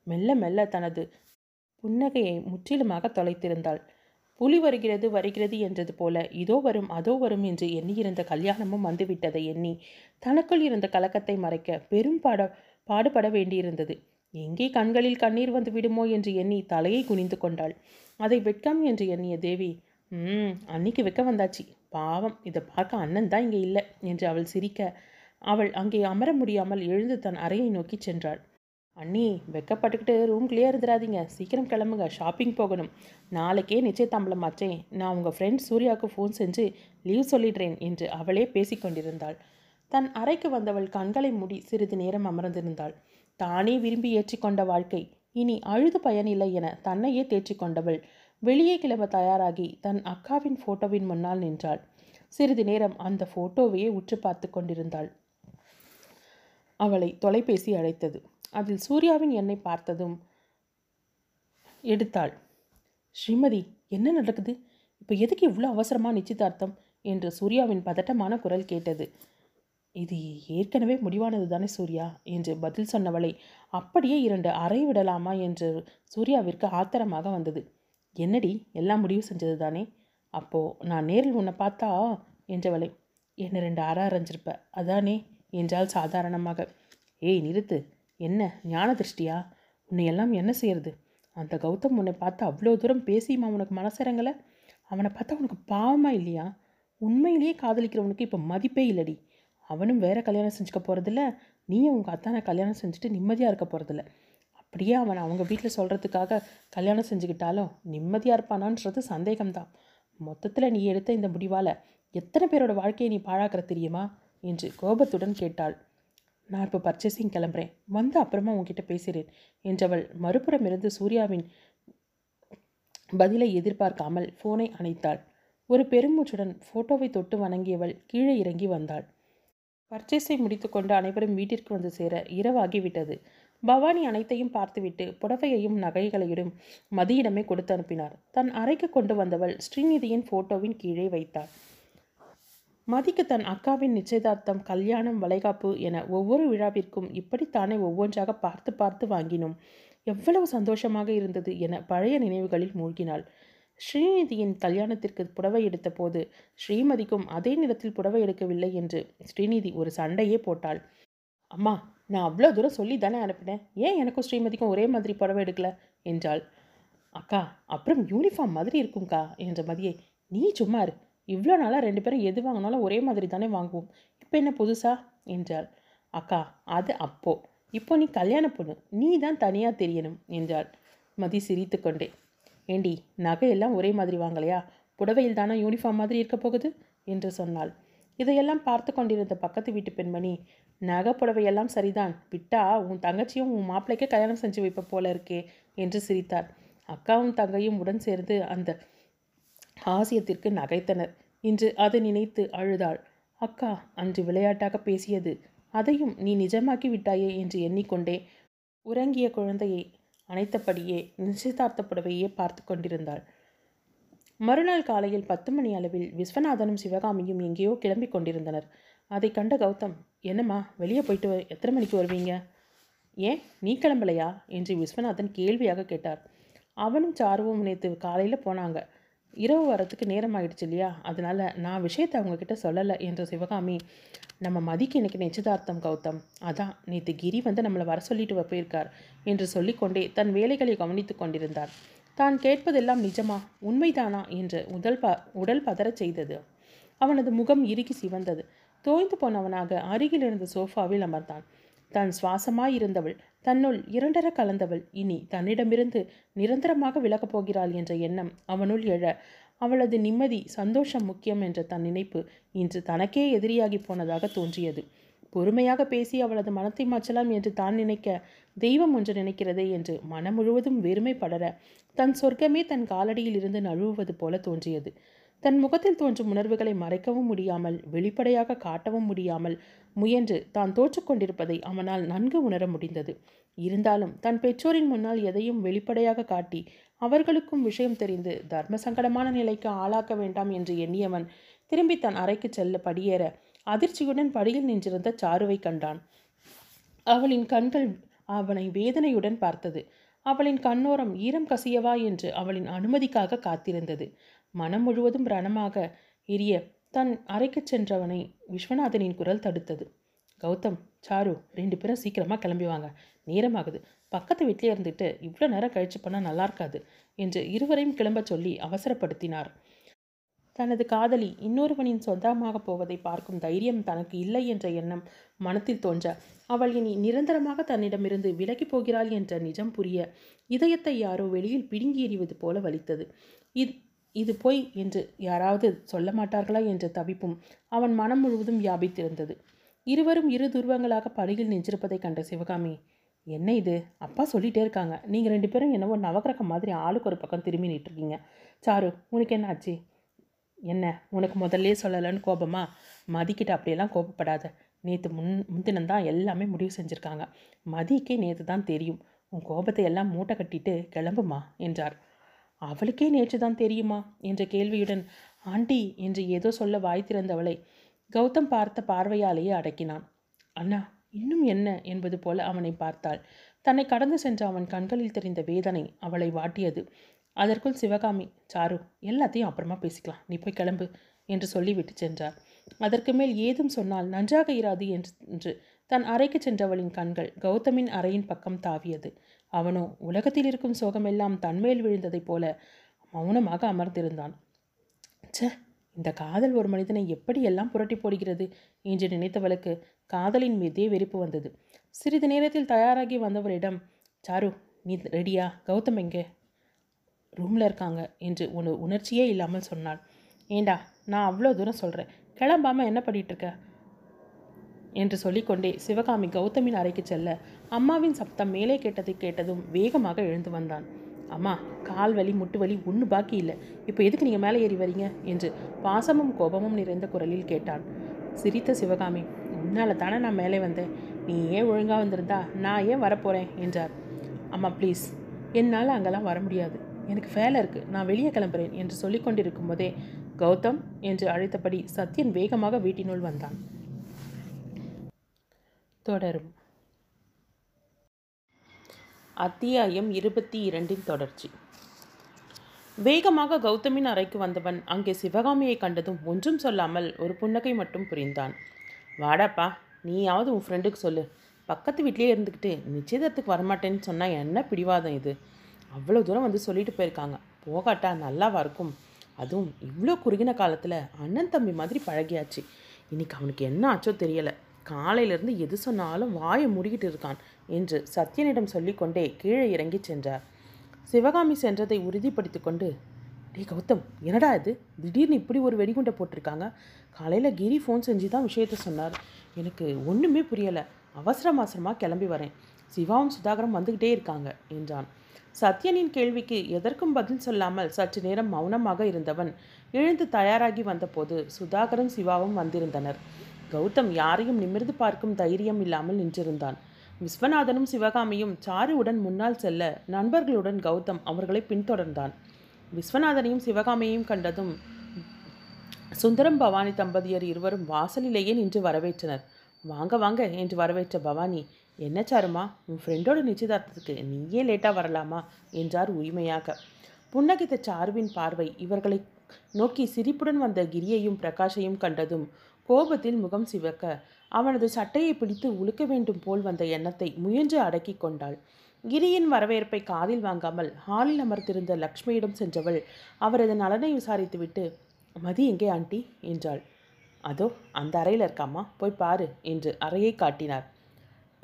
மெல்ல மெல்ல தனது புன்னகையை முற்றிலுமாக தொலைத்திருந்தாள். புலி வருகிறது வருகிறது என்றது போல இதோ வரும் அதோ வரும் என்று எண்ணியிருந்த கல்யாணமும் வந்துவிட்டதை எண்ணி தனக்குள் இருந்த கலக்கத்தை மறைக்க பெரும் பாட பாடுபட வேண்டியிருந்தது. எங்கே கண்களில் கண்ணீர் வந்து விடுமோ என்று எண்ணி தலையை குனிந்து கொண்டாள். அதை வெட்கம் என்று எண்ணிய தேவி, ம் அன்னைக்கு வெக்க வந்தாச்சு, பாவம் இதை பார்க்க அண்ணன் தான் இங்கே இல்லை என்று அவள் சிரிக்க, அவள் அங்கே அமர முடியாமல் எழுந்து தன் அறையை நோக்கி சென்றாள். அண்ணி வெக்கப்பட்டுக்கிட்டு ரூம்குள்ளேயே இருந்துடாதீங்க, சீக்கிரம் கிளம்புங்க, ஷாப்பிங் போகணும், நாளைக்கே நிச்சயதாம்பலம் ஆச்சேன், நான் உங்கள் ஃப்ரெண்ட் சூர்யாவுக்கு ஃபோன் செஞ்சு லீவ் சொல்லிடுறேன் என்று அவளே பேசிக்கொண்டிருந்தாள். தன் அறைக்கு வந்தவள் கண்களை மூடி சிறிது நேரம் அமர்ந்திருந்தாள். தானே விரும்பி ஏற்றிக்கொண்ட வாழ்க்கை, இனி அழுது பயனில்லை என தன்னையே தேற்றி கொண்டவள் வெளியே கிளம்ப தயாராகி தன் அக்காவின் ஃபோட்டோவின் முன்னால் நின்றாள். சிறிது நேரம் அந்த ஃபோட்டோவையே உற்று பார்த்து கொண்டிருந்தாள். அவளை தொலைபேசி அழைத்தது. அதில் சூர்யாவின் எண்ணை பார்த்ததும் எடுத்தாள். ஸ்ரீமதி, என்ன நடக்குது, இப்போ எதுக்கு இவ்வளோ அவசரமாக நிச்சயதார்த்தம் என்று சூர்யாவின் பதட்டமான குரல் கேட்டது. இது ஏற்கனவே முடிவானது தானே சூர்யா என்று பதில் சொன்னவளை அப்படியே இரண்டு அறை விடலாமா என்று சூர்யாவிற்கு ஆத்திரமாக வந்தது. என்னடி, எல்லாம் முடிவு செஞ்சது தானே, அப்போது நான் நேரில் உன்னை பார்த்தா என்றவளை, என்னை ரெண்டு அறை அரைஞ்சிருப்ப அதானே என்றால் சாதாரணமாக. ஏய் நிறுத்து, என்ன ஞான திருஷ்டியா, உன்னை எல்லாம் என்ன செய்யறது, அந்த கௌதம் உன்னை பார்த்து அவ்வளோ தூரம் பேசியுமா உனக்கு மனசிறங்களை, அவனை பார்த்தா உனக்கு பாவமாக இல்லையா, உண்மையிலேயே காதலிக்கிறவனுக்கு இப்போ மதிப்பே இல்லடி, அவனும் வேறு கல்யாணம் செஞ்சுக்க போகிறதில்ல, நீயும் உங்கள் அத்தானை கல்யாணம் செஞ்சுட்டு நிம்மதியாக இருக்க போகிறதில்ல, அப்படியே அவனை அவங்க வீட்டில் சொல்கிறதுக்காக கல்யாணம் செஞ்சுக்கிட்டாலும் நிம்மதியாக இருப்பானான்றது சந்தேகம்தான், மொத்தத்தில் நீ எடுத்த இந்த முடிவால் எத்தனை பேரோட வாழ்க்கையை நீ பாழாக்கிற தெரியுமா என்று கோபத்துடன் கேட்டாள். நான் இப்போ பர்ச்சேசிங் கிளம்புறேன், வந்து அப்புறமா உங்ககிட்ட பேசுகிறேன் என்றவள் மறுபுறமிருந்து சூர்யாவின் பதிலை எதிர்பார்க்காமல் ஃபோனை அணைத்தாள். ஒரு பெருமூச்சுடன் ஃபோட்டோவை தொட்டு வணங்கியவள் கீழே இறங்கி வந்தாள். பர்ச்சேஸை முடித்துக்கொண்டு அனைவரும் வீட்டிற்கு வந்து சேர இரவாகிவிட்டது. பவானி அனைத்தையும் பார்த்துவிட்டு புடவையையும் நகைகளையும் மதியிடமே கொடுத்து அனுப்பினார். தன் அறைக்கு கொண்டு வந்தவள் ஸ்ரீநிதியின் ஃபோட்டோவின் கீழே வைத்தாள். மதிக்கு தன் அக்காவின் நிச்சயதார்த்தம், கல்யாணம், வளைகாப்பு என ஒவ்வொரு விழாவிற்கும் இப்படித்தானே ஒவ்வொன்றாக பார்த்து பார்த்து வாங்கினோம். எவ்வளவு சந்தோஷமாக இருந்தது என பழைய நினைவுகளில் மூழ்கினாள். ஸ்ரீநிதியின் கல்யாணத்திற்கு புடவை எடுத்த போது ஸ்ரீமதிக்கும் அதே நிறத்தில் புடவை எடுக்கவில்லை என்று ஸ்ரீநிதி ஒரு சண்டையே போட்டாள். அம்மா, நான் அவ்வளோ தூரம் சொல்லி தானே அனுப்பினேன், ஏன் எனக்கும் ஸ்ரீமதிக்கும் ஒரே மாதிரி புடவை எடுக்கல என்றாள். அக்கா, அப்புறம் யூனிஃபார்ம் மாதிரி இருக்கும்க்கா என்ற மதியை, நீ சும்மா இரு, இவ்வளோ நாளாக ரெண்டு பேரும் எது வாங்கினாலும் ஒரே மாதிரி தானே வாங்குவோம், இப்போ என்ன புதுசா என்றாள். அக்கா, அது அப்போ, இப்போ நீ கல்யாண பொண்ணு, நீ தான் தனியாக தெரியணும் என்றாள். மதி சிரித்து கொண்டே, ஏண்டி நகையெல்லாம் ஒரே மாதிரி வாங்கலையா, புடவையில் தானே யூனிஃபார்ம் மாதிரி இருக்க போகுது என்று சொன்னாள். இதையெல்லாம் பார்த்து கொண்டிருந்த பக்கத்து வீட்டு பெண்மணி, நகை புடவையெல்லாம் சரிதான், விட்டா உன் தங்கச்சியும் உன் மாப்பிள்ளைக்கே கல்யாணம் செஞ்சு வைப்ப போல இருக்கே என்று சிரித்தார். அக்காவும் தங்கையும் உடன் சேர்ந்து அந்த ஹாசியத்திற்கு நகைத்தனர். இன்று அதை நினைத்து அழுதாள். அக்கா அன்று விளையாட்டாக பேசியது அதையும் நீ நிஜமாக்கி விட்டாயே என்று எண்ணிக்கொண்டே உறங்கிய குழந்தையை அனைத்தபடியே நிச்சயதார்த்த புடவையே பார்த்து கொண்டிருந்தாள். மறுநாள் காலையில் பத்து மணி அளவில் விஸ்வநாதனும் சிவகாமியும் எங்கேயோ கிளம்பி கொண்டிருந்தனர். அதை கண்ட கௌதம், என்னம்மா வெளியே போயிட்டு எத்தனை மணிக்கு வருவீங்க, ஏன் நீ கிளம்பலையா என்று விஸ்வநாதன் கேள்வியாக கேட்டார். அவனும் சாருவும் நேற்று காலையில் போனாங்க, இரவு வரத்துக்கு நேரம் ஆகிடுச்சு இல்லையா, அதனால் நான் விஷயத்தை அவங்கக்கிட்ட சொல்லலை என்ற சிவகாமி, நம்ம மதிக்கு இன்னைக்கு நிச்சயதார்த்தம் கௌதம், அதான் நேற்று கிரி வந்து நம்மளை வர சொல்லிட்டு போயிருக்கார் என்று சொல்லிக்கொண்டே தன் வேலைகளை கவனித்து கொண்டிருந்தார். தான் கேட்பதெல்லாம் நிஜமா, உண்மைதானா என்று உடல் ப உடல் பதறச் செய்தது. அவனது முகம் இறுகி சிவந்தது. தோய்ந்து போனவனாக அருகில் இருந்த சோஃபாவில் அமர்ந்தான். தான் சுவாசமாயிருந்தவள், தன்னுள் இரண்டர கலந்தவள், இனி தன்னிடமிருந்து நிரந்தரமாக விலகப் போகிறாள் என்ற எண்ணம் அவனுள் எழ, அவளது நிம்மதி, சந்தோஷம் முக்கியம் என்ற தன் நினைப்பு இன்று தனக்கே எதிரியாகி போனதாக தோன்றியது. பொறுமையாக பேசி அவளது மனத்தை மாற்றலாம் என்று தான் நினைக்க, தெய்வம் ஒன்று நினைக்கிறதே என்று மனம் முழுவதும் வெறுமை படர, தன் சொர்க்கமே தன் காலடியில் இருந்து நழுவுவது போல தோன்றியது. தன் முகத்தில் தோன்றும் உணர்வுகளை மறைக்கவும் முடியாமல் வெளிப்படையாக காட்டவும் முடியாமல் முயன்று தான் தோற்றுக்கொண்டிருப்பதை அவனால் நன்கு உணர முடிந்தது. இருந்தாலும் தன் பெற்றோரின் முன்னால் எதையும் வெளிப்படையாக காட்டி அவர்களுக்கும் விஷயம் தெரிந்து தர்ம சங்கடமான நிலைக்கு ஆளாக்க வேண்டாம் என்று எண்ணியவன் திரும்பி தன் அறைக்கு செல்ல படியேற அதிர்ச்சியுடன் படியில் நின்றிருந்த சாருவை கண்டான். அவளின் கண்கள் அவனை வேதனையுடன் பார்த்தது. அவளின் கண்ணோரம் ஈரம் கசியவா என்று அவளின் அனுமதிக்காக காத்திருந்தது. மனம் முழுவதும் ரணமாக எரிய தன் அறைக்கு சென்றவனை விஸ்வநாதனின் குரல் தடுத்தது. கௌதம், சாரு ரெண்டு பேரும் சீக்கிரமாக கிளம்பிவாங்க, நேரமாகுது, பக்கத்து வீட்டிலே இருந்துட்டு இவ்வளோ நேரம் கழிச்சு பண்ணால் நல்லா இருக்காது என்று இருவரையும் கிளம்ப சொல்லி அவசரப்படுத்தினார். தனது காதலி இன்னொருவனின் சொந்தமாக போவதை பார்க்கும் தைரியம் தனக்கு இல்லை என்ற எண்ணம் மனத்தில் தோன்ற, அவள் இனி நிரந்தரமாக தன்னிடமிருந்து விலகி போகிறாள் என்ற நிஜம் புரிய இதயத்தை யாரோ வெளியில் பிடுங்கி எறிவது போல வலித்தது. இது இது போய் என்று யாராவது சொல்ல மாட்டார்களா என்ற தவிப்பும் அவன் மனம் முழுவதும் வியாபித்திருந்தது. இருவரும் இரு துருவங்களாக படியில் நின்றிருப்பதை கண்ட சிவகாமி, என்ன இது, அப்பா சொல்லிகிட்டே இருக்காங்க, நீங்கள் ரெண்டு பேரும் என்னவோ நவக்கிரகம் மாதிரி ஆளுக்கு ஒரு பக்கம் திரும்பி நின்றுருக்கீங்க. சாரு, உனக்கு என்ன ஆச்சு, என்ன உனக்கு முதல்லே சொல்லலைன்னு கோபமா? மதிக்கிட்ட அப்படியெல்லாம் கோபப்படாத, நேற்று முன் முந்தினந்தான் எல்லாமே முடிவு செஞ்சுருக்காங்க, மதிக்கே நேற்று தான் தெரியும், உன் கோபத்தை எல்லாம் மூட்டை கட்டிட்டு கிளம்புமா என்றார். அவளுக்கே நேற்று தான் தெரியுமா என்ற கேள்வியுடன் ஆண்டி என்று ஏதோ சொல்ல வாய்த்திருந்தவளை கௌதம் பார்த்த பார்வையாலேயே அடக்கினான். அண்ணா, இன்னும் என்ன என்பது போல அவனை பார்த்தாள். தன்னை கடந்து சென்ற அவன் கண்களில் தெரிந்த வேதனை அவளை வாட்டியது. அதற்குள் சிவகாமி, சாரு எல்லாத்தையும் அப்புறமா பேசிக்கலாம், நீ போய் கிளம்பு என்று சொல்லிவிட்டு சென்றார். அதற்கு மேல் ஏதும் சொன்னால் நன்றாக இராது என்று தன் அறைக்கு சென்றவளின் கண்கள் கௌதமின் அறையின் பக்கம் தாவியது. அவனோ உலகத்தில் இருக்கும் சோகமெல்லாம் தன்மேல் விழுந்ததைப் போல மௌனமாக அமர்ந்திருந்தான். சே, இந்த காதல் ஒரு மனிதனை எப்படியெல்லாம் புரட்டி போடுகிறது என்று நினைத்தவளுக்கு காதலின் மீதே வெறுப்பு வந்தது. சிறிது நேரத்தில் தயாராகி வந்தவரிடம், சாரு நீ ரெடியா, கௌதம் எங்கே? ரூமில் இருக்காங்க என்று ஒரு உணர்ச்சியே இல்லாமல் சொன்னாள். ஏண்டா, நான் அவ்வளோ தூரம் சொல்கிறேன், கிளம்பாமல் என்ன பண்ணிகிட்ருக்க என்று சொல்லிக்கொண்டே சிவகாமி கௌதமின் அறைக்கு செல்ல அம்மாவின் சப்தம் மேலே கேட்டதை கேட்டதும் வேகமாக எழுந்து வந்தான். அம்மா, கால் வலி முட்டு வலி ஒன்று பாக்கி இல்லை, இப்போ எதுக்கு நீங்கள் மேலே ஏறி வரீங்க என்று பாசமும் கோபமும் நிறைந்த குரலில் கேட்டான். சிரித்த சிவகாமி, உன்னால தானே நான் மேலே வந்தேன், நீ ஏன் ஒழுங்காக வந்திருந்தா நான் ஏன் வரப்போகிறேன் என்றார். அம்மா ப்ளீஸ், என்னால் அங்கெல்லாம் வர முடியாது, எனக்கு வேலை இருக்குது, நான் வெளியே கிளம்புறேன் என்று சொல்லி கொண்டிருக்கும் போதே கௌதம் என்று அழைத்தபடி சத்தியன் வேகமாக வீட்டினுள் வந்தான். தொடரும். அத்தியாயம் இருபத்தி இரண்டின் தொடர்ச்சி. வேகமாக கௌதமின் அறைக்கு வந்தவன் அங்கே சிவகாமியை கண்டதும் ஒன்றும் சொல்லாமல் ஒரு புன்னகை மட்டும் புரிந்தான். வாடாப்பா, நீயாவது உன் ஃப்ரெண்டுக்கு சொல்லு, பக்கத்து வீட்லேயே இருந்துக்கிட்டு நிச்சயதார்த்துக்கு வரமாட்டேன்னு சொன்னால் என்ன பிடிவாதம் இது, அவ்வளோ தூரம் வந்து சொல்லிட்டு போயிருக்காங்க, போகாட்டா நல்லாவா இருக்கும், அதுவும் இவ்வளோ குறுகின காலத்தில் அண்ணன் தம்பி மாதிரி பழகியாச்சு, இன்னைக்கு அவனுக்கு என்ன ஆச்சோ தெரியலை, காலையிலிருந்து எது சொன்னாலும் வாயை மூடிக்கிட்டு இருக்கான் என்று சத்தியனிடம் சொல்லிக்கொண்டே கீழே இறங்கி சென்றார். சிவகாமி சென்றதை உறுதிப்படுத்தி கொண்டு, டே கௌதம், என்னடா இது திடீர்னு இப்படி ஒரு வெடிகுண்டை போட்டிருக்காங்க, காலையில் கிரி ஃபோன் செஞ்சு தான் விஷயத்த சொன்னார், எனக்கு ஒன்றுமே புரியலை, அவசரம் அவசரமாக கிளம்பி வரேன், சிவாவும் சுதாகரம் வந்துக்கிட்டே இருக்காங்க என்றான். சத்தியனின் கேள்விக்கு எதற்கும் பதில் சொல்லாமல் சற்று நேரம் மௌனமாக இருந்தவன் எழுந்து தயாராகி வந்தபோது சுதாகரும் சிவாவும் வந்திருந்தனர். கௌதம் யாரையும் நிமிர்ந்து பார்க்கும் தைரியம் இல்லாமல் நின்றிருந்தான். விஸ்வநாதனும் சிவகாமியும் சாருவுடன் முன்னால் செல்ல நண்பர்களுடன் கௌதம் அவர்களை பின்தொடர்ந்தான். விஸ்வநாதனையும் சிவகாமியையும் கண்டதும் சுந்தரம் பவானி தம்பதியர் இருவரும் வாசலிலேயே நின்று வரவேற்றனர். வாங்க வாங்க என்று வரவேற்ற பவானி, என்ன சாருமா, உன் ஃப்ரெண்டோட நிச்சயதார்த்தத்துக்கு நீயே லேட்டாக வரலாமா என்றார் உரிமையாக. புன்னகித்த சாருவின் பார்வை இவர்களை நோக்கி சிரிப்புடன் வந்த கிரியையும் பிரகாஷையும் கண்டதும் கோபத்தில் முகம் சிவக்க அவனது சட்டையை பிடித்து உழுக்க வேண்டும் போல் வந்த எண்ணத்தை முயன்று அடக்கி கொண்டாள். கிரியின் வரவேற்பை காதில் வாங்காமல் ஹாலில் அமர்த்திருந்த லக்ஷ்மியிடம் சென்றவள் அவரது நலனை விசாரித்துவிட்டு, மதி எங்கே ஆண்டி என்றாள். அதோ அந்த அறையில் இருக்காமா, போய் பாரு என்று அறையை காட்டினார்.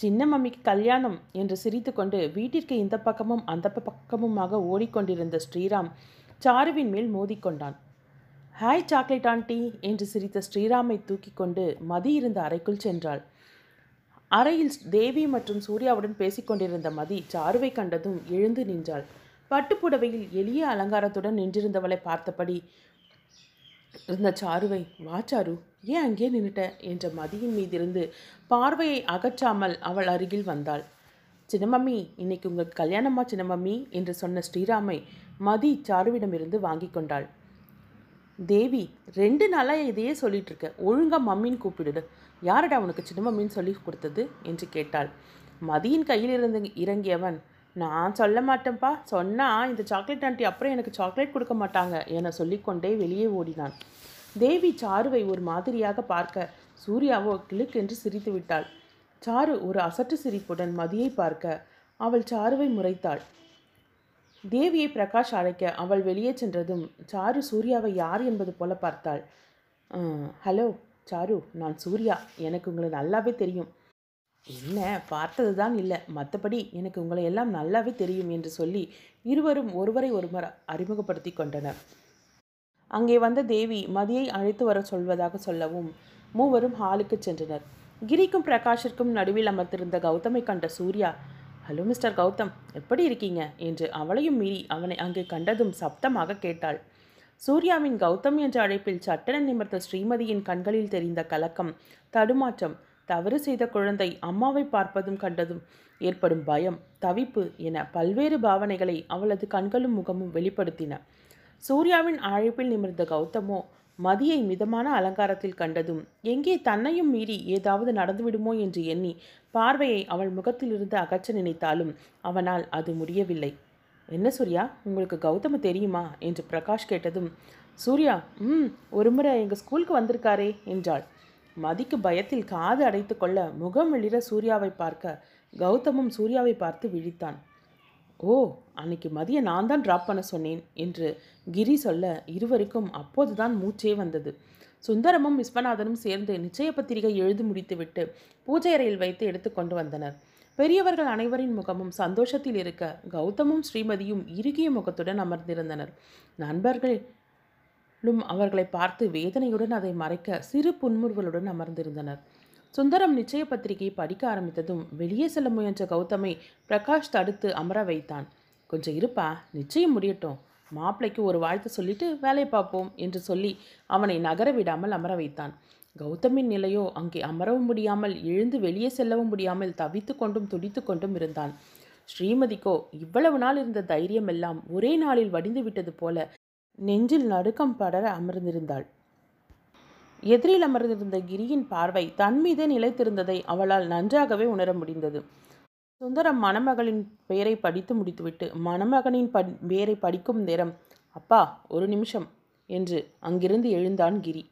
சின்ன மம்மிக்கு கல்யாணம் என்று சிரித்து கொண்டு வீட்டிற்கு இந்த பக்கமும் அந்த பக்கமுமாக ஓடிக்கொண்டிருந்த ஸ்ரீராம் சாருவின் மேல் மோதிக்கொண்டான். ஹாய் சாக்லேட் ஆண்டி என்று சிரித்த ஸ்ரீராமை தூக்கி கொண்டு மதி இருந்த அறைக்குள் சென்றாள். அறையில் தேவி மற்றும் சூர்யாவுடன் பேசிக்கொண்டிருந்த மதி சாருவை கண்டதும் எழுந்து நின்றாள். பட்டுப்புடவையில் எளிய அலங்காரத்துடன் நின்றிருந்தவளை பார்த்தபடி இருந்த சாருவை, வா சாரு, ஏன் அங்கே நின்னுட்ட என்ற மதியின் மீதிருந்து பார்வையை அகற்றாமல் அவள் அருகில் வந்தாள். சின்னமம்மி, இன்னைக்கு உங்கள் கல்யாணமா சின்னமம்மி என்று சொன்ன ஸ்ரீராமை மதி சாருவிடமிருந்து வாங்கி கொண்டாள். தேவி, ரெண்டு நாளாக இதையே சொல்லிகிட்ருக்க, ஒழுங்காக மம்மின்னு கூப்பிடுடு, யாரடா உனக்கு சின்ன மம்மின்னு சொல்லி கொடுத்தது என்று கேட்டாள். மதியின் கையில் இருந்து இறங்கியவன், நான் சொல்ல மாட்டேன்ப்பா, சொன்னால் இந்த சாக்லேட் ஆண்டி அப்புறம் எனக்கு சாக்லேட் கொடுக்க மாட்டாங்க என சொல்லிக்கொண்டே வெளியே ஓடினான். தேவி சாருவை ஒரு மாதிரியாக பார்க்க சூர்யாவோ கிளுக் என்று சிரித்து விட்டாள். சாரு ஒரு அசட்டு சிரிப்புடன் மதியை பார்க்க அவள் சாருவை முறைத்தாள். தேவியை பிரகாஷ் அழைக்க அவள் வெளியே சென்றதும் சாரு சூர்யாவை யார் என்பது போல பார்த்தாள். ஹலோ சாரு, நான் சூர்யா, எனக்கு உங்களை நல்லாவே தெரியும், என்ன பார்த்தது தான் இல்லை, மற்றபடி எனக்கு உங்களை எல்லாம் நல்லாவே தெரியும் என்று சொல்லி இருவரும் ஒருவரை ஒருவர் அறிமுகப்படுத்தி கொண்டனர். அங்கே வந்த தேவி மதியை அழைத்து வர சொல்வதாக சொல்லவும் மூவரும் ஹாலுக்கு சென்றனர். கிரிக்கும் பிரகாஷிற்கும் நடுவில் அமர்ந்திருந்த கௌதமை கண்ட சூர்யா, ஹலோ மிஸ்டர் கௌதம், எப்படி இருக்கீங்க என்று அவளையும் மீறி அவனை அங்கே கண்டதும் சப்தமாக கேட்டாள். சூர்யாவின் கௌதம் என்ற அழைப்பில் சட்டென நிமிர்ந்த ஸ்ரீமதியின் கண்களில் தெரிந்த கலக்கம், தடுமாற்றம், தவறு செய்த குழந்தை அம்மாவை பார்ப்பதும் கண்டதும் ஏற்படும் பயம், தவிப்பு என பல்வேறு பாவனைகளை அவளது கண்களும் முகமும் வெளிப்படுத்தின. சூர்யாவின் அழைப்பில் நிமிர்ந்த கௌதமோ மதியை மிதமான அலங்காரத்தில் கண்டதும் எங்கே தன்னையும் மீறி ஏதாவது நடந்துவிடுமோ என்று எண்ணி பார்வையை அவள் முகத்திலிருந்து அகற்ற நினைத்தாலும் அவனால் அது முடியவில்லை. என்ன சூர்யா, உங்களுக்கு கௌதம தெரியுமா என்று பிரகாஷ் கேட்டதும் சூர்யா, ம் ஒரு முறை எங்கள் ஸ்கூலுக்கு வந்திருக்காரே என்றாள். மதிக்கு பயத்தில் காது அடைத்து கொள்ள முகம் வெளிர சூர்யாவை பார்க்க கௌதமும் சூர்யாவை பார்த்து விழித்தான். ஓ, அன்னைக்கு மதியை நான் தான் ட்ராப் பண்ண சொன்னேன் என்று கிரி சொல்ல இருவருக்கும் அப்போது தான் மூச்சே வந்தது. சுந்தரமும் விஸ்வநாதனும் சேர்ந்து நிச்சய பத்திரிகை எழுதி முடித்துவிட்டு பூஜை அறையில் வைத்து எடுத்து கொண்டு வந்தனர். பெரியவர்கள் அனைவரின் முகமும் சந்தோஷத்தில் இருக்க கௌதமும் ஸ்ரீமதியும் இறுகிய முகத்துடன் அமர்ந்திருந்தனர். நண்பர்களும் அவர்களை பார்த்து வேதனையுடன் அதை மறைக்க சிறு புன்முறுவலுடன் அமர்ந்திருந்தனர். சுந்தரம் நிச்சய பத்திரிகையை படிக்க ஆரம்பித்ததும் வெளியே செல்ல முயன்ற கௌதமை பிரகாஷ் தடுத்து அமர வைத்தான். கொஞ்சம் இருப்பா, நிச்சயம் முடியட்டும், மாப்பிள்ளைக்கு ஒரு வாழ்த்து சொல்லிட்டு வேலை பார்ப்போம் என்று சொல்லி அவனை நகர விடாமல் அமர வைத்தான். கௌதமின் நிலையோ அங்கே அமரவும் முடியாமல் எழுந்து வெளியே செல்லவும் முடியாமல் தவித்து கொண்டும் துடித்து கொண்டும் இருந்தான். ஸ்ரீமதிக்கோ இவ்வளவு நாள் இருந்த தைரியம் எல்லாம் ஒரே நாளில் வடிந்து விட்டது போல நெஞ்சில் நடுக்கம் படர அமர்ந்திருந்தாள். எதிரில் அமர்ந்திருந்த கிரியின் பார்வை தன் மீதே நிலைத்திருந்ததை அவளால் நன்றாகவே உணர முடிந்தது. சுந்தரம் மணமகளின் பெயரை படித்து முடித்துவிட்டு மணமகனின் ப பெயரை படிக்கும் நேரம், அப்பா ஒரு நிமிஷம் என்று அங்கிருந்து எழுந்தான் கிரி.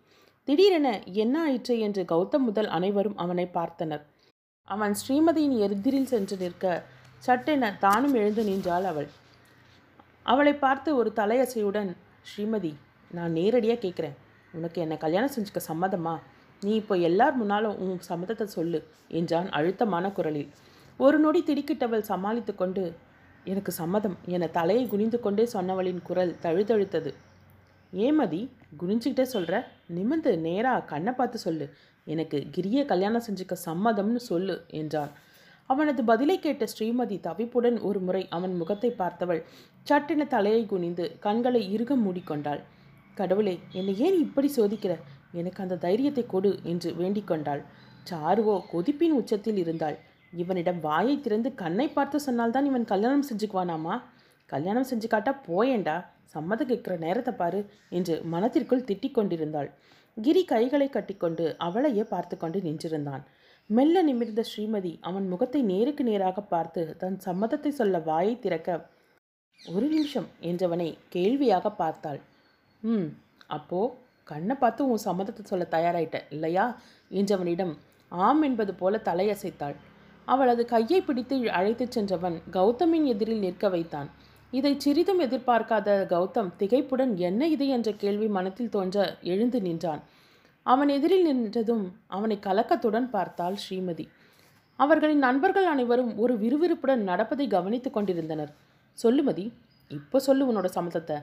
திடீரென என்ன ஆயிற்று என்று கௌதம் முதல் அனைவரும் அவனை பார்த்தனர். அவன் ஸ்ரீமதியின் எதிரில் சென்று நிற்க சட்டென தானும் எழுந்து நின்றாள் அவள். அவளை பார்த்து ஒரு தலையசையுடன், ஸ்ரீமதி, நான் நேரடியாக கேட்குறேன், உனக்கு என்னை கல்யாணம் செஞ்சுக்க சம்மதமா? நீ இப்போ எல்லார் முன்னாலும் உன் சம்மதத்தை சொல்லு என்றான் அழுத்தமான குரலில். ஒரு நொடி திடுக்கிட்டவள் சமாளித்து கொண்டு, எனக்கு சம்மதம் என தலையை குனிந்து கொண்டே சொன்னவளின் குரல் தழுதழுத்தது. ஏமதி குனிஞ்சிக்கிட்டே சொல்கிற, நிமிர்ந்து நேராக கண்ணை பார்த்து சொல்லு, எனக்கு கிரியை கல்யாணம் செஞ்சுக்க சம்மதம்னு சொல்லு என்றான். அவனது பதிலை கேட்ட ஸ்ரீமதி தவிப்புடன் ஒரு முறை அவன் முகத்தை பார்த்தவள் சட்டென தலையை குனிந்து கண்களை இறுக மூடிக்கொண்டாள். கடவுளே, என்னை ஏன் இப்படி சோதிக்கிற, எனக்கு அந்த தைரியத்தை கொடு என்று வேண்டிக் கொண்டாள். சாருவோ கொதிப்பின் உச்சத்தில் இருந்தாள். இவனிடம் வாயை திறந்து கண்ணை பார்த்து சொன்னால்தான் இவன் கல்யாணம் செஞ்சுக்குவானாமா? கல்யாணம் செஞ்சு காட்டா போயேண்டா, சம்மதம் கேட்குற நேரத்தை பாரு என்று மனத்திற்குள் திட்டிக் கொண்டிருந்தாள். கிரி கைகளை கட்டிக்கொண்டு அவளையே பார்த்து கொண்டு நின்றிருந்தான். மெல்ல நிமிர்ந்த ஸ்ரீமதி அவன் முகத்தை நேருக்கு நேராக பார்த்து தன் சம்மதத்தை சொல்ல வாயை திறக்க, ஒரு நிமிஷம் என்றவனை கேள்வியாக பார்த்தாள். ம், அப்போ கண்ணை பார்த்து உன் சம்மதத்தை சொல்ல தயாராயிட்ட இல்லையா என்றவனிடம் ஆம் என்பது போல தலையசைத்தாள். அவளது கையை பிடித்து அழைத்துச் சென்றவன் கௌதமின் எதிரில் நிற்க வைத்தான். இதை சிறிதும் எதிர்பார்க்காத கௌதம் திகைப்புடன் என்ன இது என்ற கேள்வி மனத்தில் தோன்ற எழுந்து நின்றான். அவன் எதிரில் நின்றதும் அவனை கலக்கத்துடன் பார்த்தாள் ஸ்ரீமதி. அவர்களின் நண்பர்கள் அனைவரும் ஒரு விறுவிறுப்புடன் நடப்பதை கவனித்து கொண்டிருந்தனர். சொல்லுமதி, இப்போ சொல்லு உன்னோட சம்மதத்தை,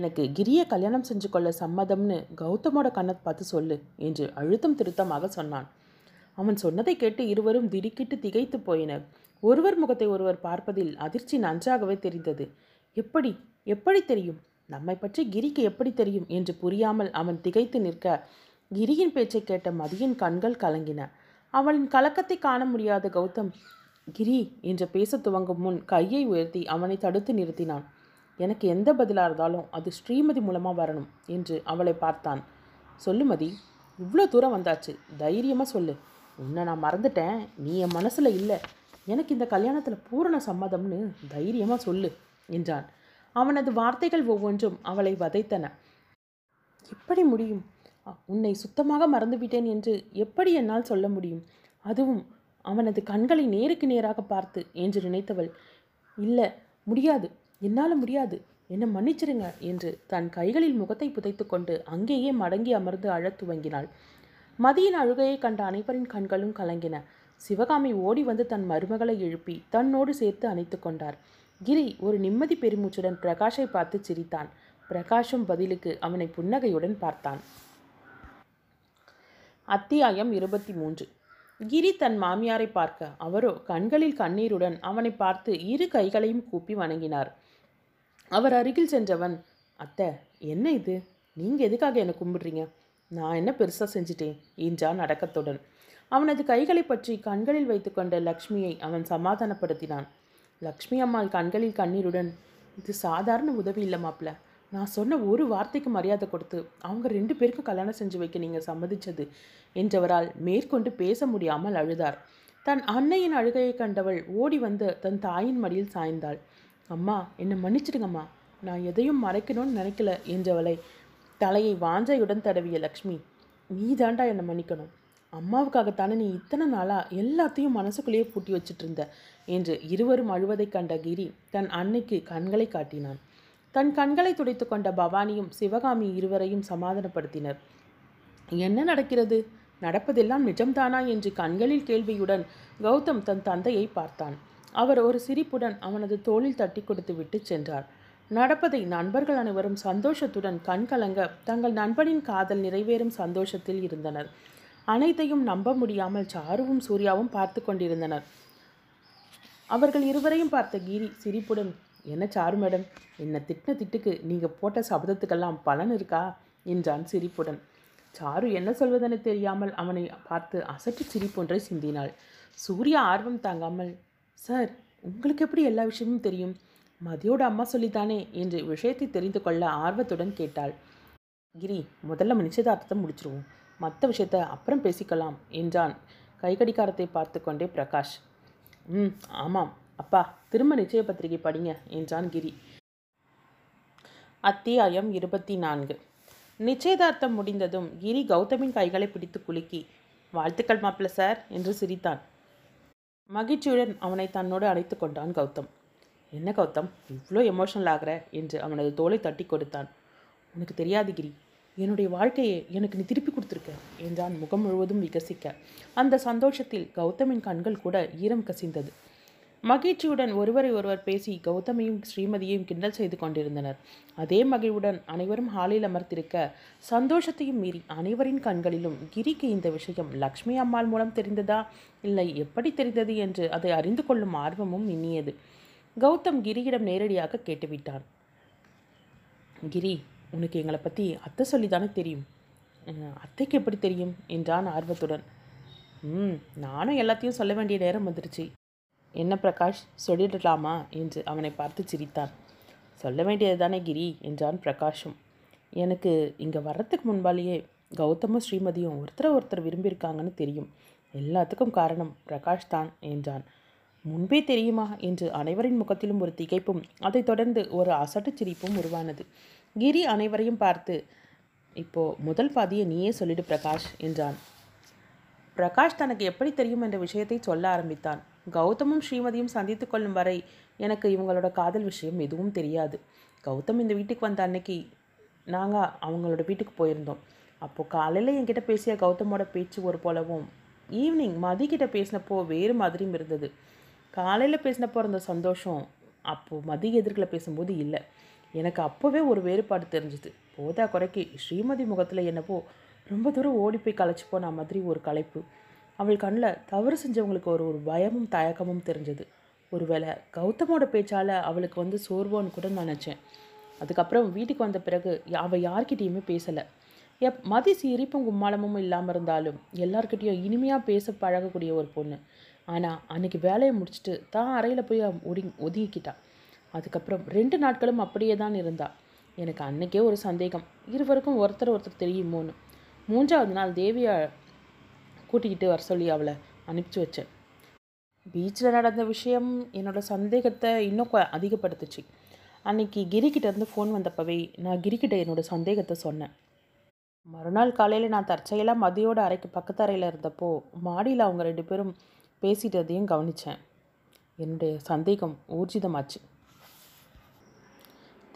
எனக்கு கிரியை கல்யாணம் செஞ்சு கொள்ள சம்மதம்னு கௌதமோட கண்ணை பார்த்து சொல்லு என்று அழுத்தம் திருத்தமாக சொன்னான். அவன் சொன்னதை கேட்டு இருவரும் திடுக்கிட்டு திகைத்து போயினர். ஒருவர் முகத்தை ஒருவர் பார்ப்பதில் அதிர்ச்சி நன்றாகவே தெரிந்தது. எப்படி எப்படி தெரியும், நம்மை பற்றி கிரிக்கு எப்படி தெரியும் என்று புரியாமல் அவன் திகைத்து நிற்க கிரியின் பேச்சை கேட்ட மதியின் கண்கள் கலங்கின. அவளின் கலக்கத்தை காண முடியாத கௌதம் கிரி என்று பேச துவங்கும் முன் கையை உயர்த்தி அவனை தடுத்து நிறுத்தினான். எனக்கு எந்த பதிலாக இருந்தாலும் அது ஸ்ரீமதி மூலமாக வரணும் என்று அவளை பார்த்தான். சொல்லுமதி, இவ்வளோ தூரம் வந்தாச்சு, தைரியமாக சொல்லு, உன்னை நான் மறந்துட்டேன், நீ என் மனசில் இல்லை, எனக்கு இந்த கல்யாணத்தில் பூரண சம்மதம்னு தைரியமாக சொல்லு என்றான். அவனது வார்த்தைகள் ஒவ்வொன்றும் அவளை வதைத்தன. எப்படி முடியும்? உன்னை சுத்தமாக மறந்துவிட்டேன் என்று எப்படி என்னால் சொல்ல முடியும்? அதுவும் அவனது கண்களை நேருக்கு நேராக பார்த்து என்று நினைத்தவள், இல்லை முடியாது, என்னால் முடியாது, என்ன மன்னிச்சிருங்க என்று தன் கைகளில் முகத்தை புதைத்து கொண்டு அங்கேயே மடங்கி அமர்ந்து அழத் துவங்கினாள். மதியின் அழுகையை கண்ட அனைவரின் கண்களும் கலங்கின. சிவகாமி ஓடி வந்து தன் மருமகளை எழுப்பி தன்னோடு சேர்த்து அணைத்து கொண்டார். கிரி ஒரு நிம்மதி பெருமூச்சுடன் பிரகாஷை பார்த்து சிரித்தான். பிரகாஷும் பதிலுக்கு அவனை புன்னகையுடன் பார்த்தான். அத்தியாயம் இருபத்தி மூன்று. கிரி தன் மாமியாரை பார்க்க அவரோ கண்களில் கண்ணீருடன் அவனை பார்த்து இரு கைகளையும் கூப்பி வணங்கினார். அவர் அருகில் சென்றவன், அத்தை என்ன இது, நீங்கள் எதுக்காக என்னை கும்பிடுறீங்க, நான் என்ன பெருசாக செஞ்சிட்டேன் என்றான் அடக்கத்துடன். அவனது கைகளை பற்றி கண்களில் வைத்து கொண்ட லக்ஷ்மியை அவன் சமாதானப்படுத்தினான். லக்ஷ்மி அம்மாள் கண்களில் கண்ணீருடன், இது சாதாரண உதவி இல்லை மாப்பிள்ள, நான் சொன்ன ஒரு வார்த்தைக்கு மரியாதை கொடுத்து அவங்க ரெண்டு பேருக்கும் கல்யாணம் செஞ்சு வைக்க நீங்கள் சம்மதிச்சது என்றவரால் மேற்கொண்டு பேச முடியாமல் அழுதார். தன் அன்னையின் அழுகையை கண்டவள் ஓடி வந்து தன் தாயின் மடியில் சாய்ந்தாள். அம்மா என்னை மன்னிச்சிடுங்கம்மா, நான் எதையும் மறைக்கணும்னு நினைக்கல என்றவளை தலையை வாஞ்சையுடன் தடவிய லக்ஷ்மி, நீ தாண்டா என்னை மன்னிக்கணும், அம்மாவுக்காகத்தானே நீ இத்தனை நாளாக எல்லாத்தையும் மனசுக்குள்ளேயே பூட்டி வச்சுட்டு இருந்த என்று இருவரும் அழுவதை கண்ட கிரி தன் அன்னைக்கு கண்களை காட்டினான். தன் கண்களை துடைத்து கொண்ட பவானியும் சிவகாமி இருவரையும் சமாதானப்படுத்தினர். என்ன நடக்கிறது, நடப்பதெல்லாம் நிஜம்தானா என்று கண்களில் கேள்வியுடன் கௌதம் தன் தந்தையை பார்த்தான். அவர் ஒரு சிரிப்புடன் அவனது தோளில் தட்டி கொடுத்து விட்டு சென்றார். நடப்பதை நண்பர்கள் அனைவரும் சந்தோஷத்துடன் கண்கலங்க தங்கள் நண்பனின் காதல் நிறைவேறும் சந்தோஷத்தில் இருந்தனர். அனைத்தையும் நம்ப முடியாமல் சாருவும் சூர்யாவும் பார்த்து கொண்டிருந்தனர். அவர்கள் இருவரையும் பார்த்த கிரி சிரிப்புடன், என்ன சாரு மேடம், என்னை திட்டின திட்டுக்கு நீங்கள் போட்ட சபதத்துக்கெல்லாம் பலன் இருக்கா என்றான் சிரிப்புடன். சாரு என்ன சொல்வதென தெரியாமல் அவனை பார்த்து அசற்று சிரிப்பொன்றை சிந்தினாள். சூர்யா ஆர்வம் தாங்காமல், சார் உங்களுக்கு எப்படி எல்லா விஷயமும் தெரியும்? மதியோட அம்மா சொல்லித்தானே என்று விஷயத்தை தெரிந்து கொள்ள ஆர்வத்துடன் கேட்டாள். கிரி, முதல்ல நிச்சயதார்த்தத்தை முடிச்சிருவோம், மற்ற விஷயத்தை அப்புறம் பேசிக்கலாம் என்றான் கைகடிகாரத்தை பார்த்து கொண்டே பிரகாஷ். ம் ஆமாம் அப்பா, திரும்ப நிச்சய பத்திரிகை படிங்க என்றான் கிரி. அத்தியாயம் இருபத்தி நான்கு. நிச்சயதார்த்தம் முடிந்ததும் கிரி கௌதமின் கைகளை பிடித்து குலுக்கி, வாழ்த்துக்கள் மாப்பிள்ள சார் என்று சிரித்தான். மகிழ்ச்சியுடன் அவனை தன்னோடு அழைத்து கொண்டான் கௌதம். என்ன கௌதம் இவ்வளோ எமோஷனல் ஆகிற என்று அவனது தோலை தட்டி கொடுத்தான். உனக்கு தெரியாது கிரி, என்னுடைய வாழ்க்கையை எனக்கு நீ திருப்பி கொடுத்துருக்க என்றான் முகம் முழுவதும் விகசிக்க. அந்த சந்தோஷத்தில் கௌதமின் கண்கள் கூட ஈரம் கசிந்தது. மகிழ்ச்சியுடன் ஒருவரை ஒருவர் பேசி கௌதமையும் ஸ்ரீமதியையும் கிண்டல் செய்து கொண்டிருந்தனர். அதே மகிழ்வுடன் அனைவரும் ஹாலில் அமர்த்திருக்க சந்தோஷத்தையும் மீறி அனைவரின் கண்களிலும் கிரிக்கு இந்த விஷயம் லக்ஷ்மி அம்மாள் மூலம் தெரிந்ததா இல்லை எப்படி தெரிந்தது என்று அதை அறிந்து கொள்ளும் ஆர்வமும் மின்னியது. கௌதம் கிரியிடம் நேரடியாக கேட்டுவிட்டான். கிரி, உனக்கு எங்களை பற்றி அத்தை சொல்லிதானே தெரியும், அத்தைக்கு எப்படி தெரியும் என்றான் ஆர்வத்துடன். ம் நானும் எல்லாத்தையும் சொல்ல வேண்டிய நேரம் வந்துருச்சு, என்ன பிரகாஷ் சொல்லிடலாமா என்று அவனை பார்த்து சிரித்தான். சொல்ல வேண்டியது தானே கிரி என்றான் பிரகாஷும். எனக்கு இங்கே வர்றதுக்கு முன்பாலேயே கௌதமும் ஸ்ரீமதியும் ஒருத்தரை ஒருத்தர் விரும்பியிருக்காங்கன்னு தெரியும், எல்லாத்துக்கும் காரணம் பிரகாஷ் தான் என்றான். முன்பே தெரியுமா என்று அனைவரின் முகத்திலும் ஒரு திகைப்பும் அதைத் தொடர்ந்து ஒரு அசட்டு சிரிப்பும் உருவானது. கிரி அனைவரையும் பார்த்து, இப்போது முதல் பாதியை நீயே சொல்லிடு பிரகாஷ் என்றான். பிரகாஷ் தனக்கு எப்படி தெரியும் என்ற விஷயத்தை சொல்ல ஆரம்பித்தான். கௌதமும் ஸ்ரீமதியும் சந்தித்து கொள்ளும் வரை எனக்கு இவங்களோட காதல் விஷயம் எதுவும் தெரியாது. கௌதம் இந்த வீட்டுக்கு வந்த அன்னைக்கு நாங்கள் அவங்களோட வீட்டுக்கு போயிருந்தோம். அப்போது காலையில் என்கிட்ட பேசிய கௌதமோட பேச்சு ஒரு போலவும், ஈவினிங் மதிக்கிட்ட பேசினப்போ வேறு மாதிரியும் இருந்தது. காலையில் பேசினப்போ இருந்த சந்தோஷம் அப்போது மதி எதிர்க்கில் பேசும்போது இல்லை. எனக்கு அப்போவே ஒரு வேறுபாடு தெரிஞ்சுது. போதா குறைக்கு ஸ்ரீமதி முகத்தில் என்னவோ ரொம்ப தூரம் ஓடி போய் கலைச்சி போன மாதிரி ஒரு களைப்பு, அவள் கண்ணில் தவறு செஞ்சவங்களுக்கு ஒரு ஒரு பயமும் தயக்கமும் தெரிஞ்சது. ஒருவேளை கௌதமோட பேச்சால் அவளுக்கு வந்து சோர்வோன்னு கூட நினச்சேன். அதுக்கப்புறம் வீட்டுக்கு வந்த பிறகு அவள் யார்கிட்டேயுமே பேசலை. எப் மதி சிரிப்பும் கும்மாளமும் இல்லாமல் இருந்தாலும் எல்லார்கிட்டையும் இனிமையாக பேச பழகக்கூடிய ஒரு பொண்ணு. ஆனால் அன்றைக்கி வேலையை முடிச்சுட்டு தான் அறையில் போய் ஒடி ஒதுக்கிட்டாள். அதுக்கப்புறம் ரெண்டு நாட்களும் அப்படியே தான் இருந்தாள். எனக்கு அன்றைக்கே ஒரு சந்தேகம், இருவருக்கும் ஒருத்தர் ஒருத்தர் தெரியுமோன்னு. மூன்றாவது நாள் தேவியை கூட்டிக்கிட்டு வர சொல்லி அவளை அனுப்பிச்சி வச்சேன். பீச்சில் நடந்த விஷயம் என்னோடய சந்தேகத்தை இன்னும் அதிகப்படுத்துச்சு. அன்றைக்கி கிரிக்கிட்டேருந்து ஃபோன் வந்தப்பவே நான் கிரிக்கிட்ட என்னோடய சந்தேகத்தை சொன்னேன். மறுநாள் காலையில் நான் தற்செயலாக மதியோட அறைக்கு பக்கத்து அறையில் இருந்தப்போ மாடியில் அவங்க ரெண்டு பேரும் பேசிட்டதையும் கவனித்தேன். என்னுடைய சந்தேகம் ஊர்ஜிதமாச்சு.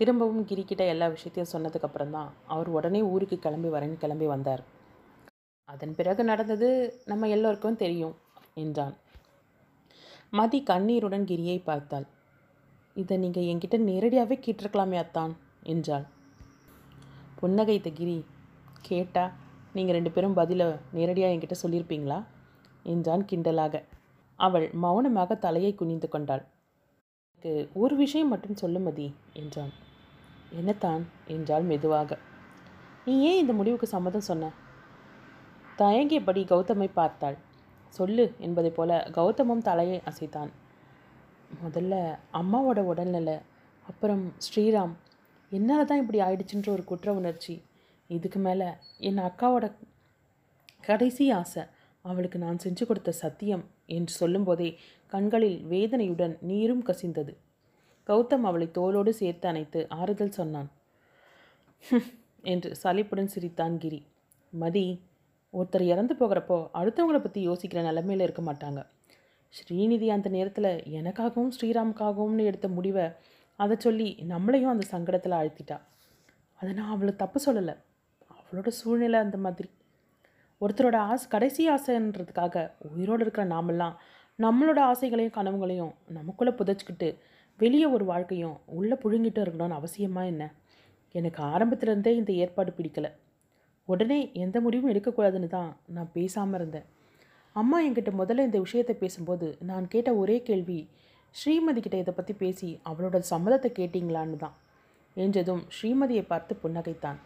திரும்பவும் கிரிக்கிட்ட எல்லா விஷயத்தையும் சொன்னதுக்கப்புறம் தான் அவர் உடனே ஊருக்கு கிளம்பி வரேன்னு கிளம்பி வந்தார். அதன் பிறகு நடந்தது நம்ம எல்லோருக்கும் தெரியும் என்றான். மதி கண்ணீருடன் கிரியை பார்த்தாள். இதை நீங்கள் என்கிட்ட நேரடியாகவே கேட்டிருக்கலாமே அத்தான் என்றாள். புன்னகைத்த கிரி, கேட்டா நீங்கள் ரெண்டு பேரும் பதிலை நேரடியாக என்கிட்ட சொல்லியிருப்பீங்களா என்றான் கிண்டலாக. அவள் மௌனமாக தலையை குனிந்து கொண்டாள். எனக்கு ஒரு விஷயம் மட்டும் சொல்லு மதி என்றான். என்னத்தான் என்றாள் மெதுவாக. நீ ஏன் இந்த முடிவுக்கு சம்மதம் சொன்ன? தயங்கியபடி கௌதமை பார்த்தாள். சொல்லு என்பதை போல கௌதமும் தலையை அசைத்தான். முதல்ல அம்மாவோட உடல்நிலை, அப்புறம் ஸ்ரீராம், என்னால் தான் இப்படி ஆயிடுச்சுன்ற ஒரு குற்ற உணர்ச்சி, இதுக்கு மேலே என் அக்காவோட கடைசி ஆசை, அவளுக்கு நான் செஞ்சு கொடுத்த சத்தியம் என்று சொல்லும்போதே கண்களில் வேதனையுடன் நீரும் கசிந்தது. கௌதம் அவளை தோளோடு சேர்த்து அணைத்து ஆறுதல் சொன்னான். என்று சலிப்புடன் சிரித்தான் கிரி. மதி, ஒருத்தர் இறந்து போகிறப்போ அடுத்தவங்களை பற்றி யோசிக்கிற நிலைமையில் இருக்க மாட்டாங்க. ஸ்ரீநிதி அந்த நேரத்தில் எனக்காகவும் ஸ்ரீராமுக்காகவும்னு எடுத்த முடிவை அதை சொல்லி நம்மளையும் அந்த சங்கடத்தில் ஆழ்த்திட்டா. அதை நான் அவளை தப்பு சொல்லலை, அவளோட சூழ்நிலை அந்த மாதிரி. ஒருத்தரோட ஆசை கடைசி ஆசைன்றதுக்காக உயிரோடு இருக்கிற நாமெல்லாம் நம்மளோட ஆசைகளையும் கனவுகளையும் நமக்குள்ளே புதைச்சிக்கிட்டு வெளியே ஒரு வாழ்க்கையும் உள்ளே புழுங்கிட்டு இருக்கணும்னு அவசியமா என்ன? எனக்கு ஆரம்பத்துலேருந்தே இந்த ஏற்பாடு பிடிக்கலை. உடனே எந்த முடிவும் எடுக்கக்கூடாதுன்னு தான் நான் பேசாமல் இருந்தேன். அம்மா என்கிட்ட முதல்ல இந்த விஷயத்தை பேசும்போது நான் கேட்ட ஒரே கேள்வி, ஸ்ரீமதி கிட்ட இதை பற்றி பேசி அவளோட சம்மதத்தை கேட்டிங்களான்னு தான் என்றதும் ஸ்ரீமதியை பார்த்து புன்னகைத்தான்.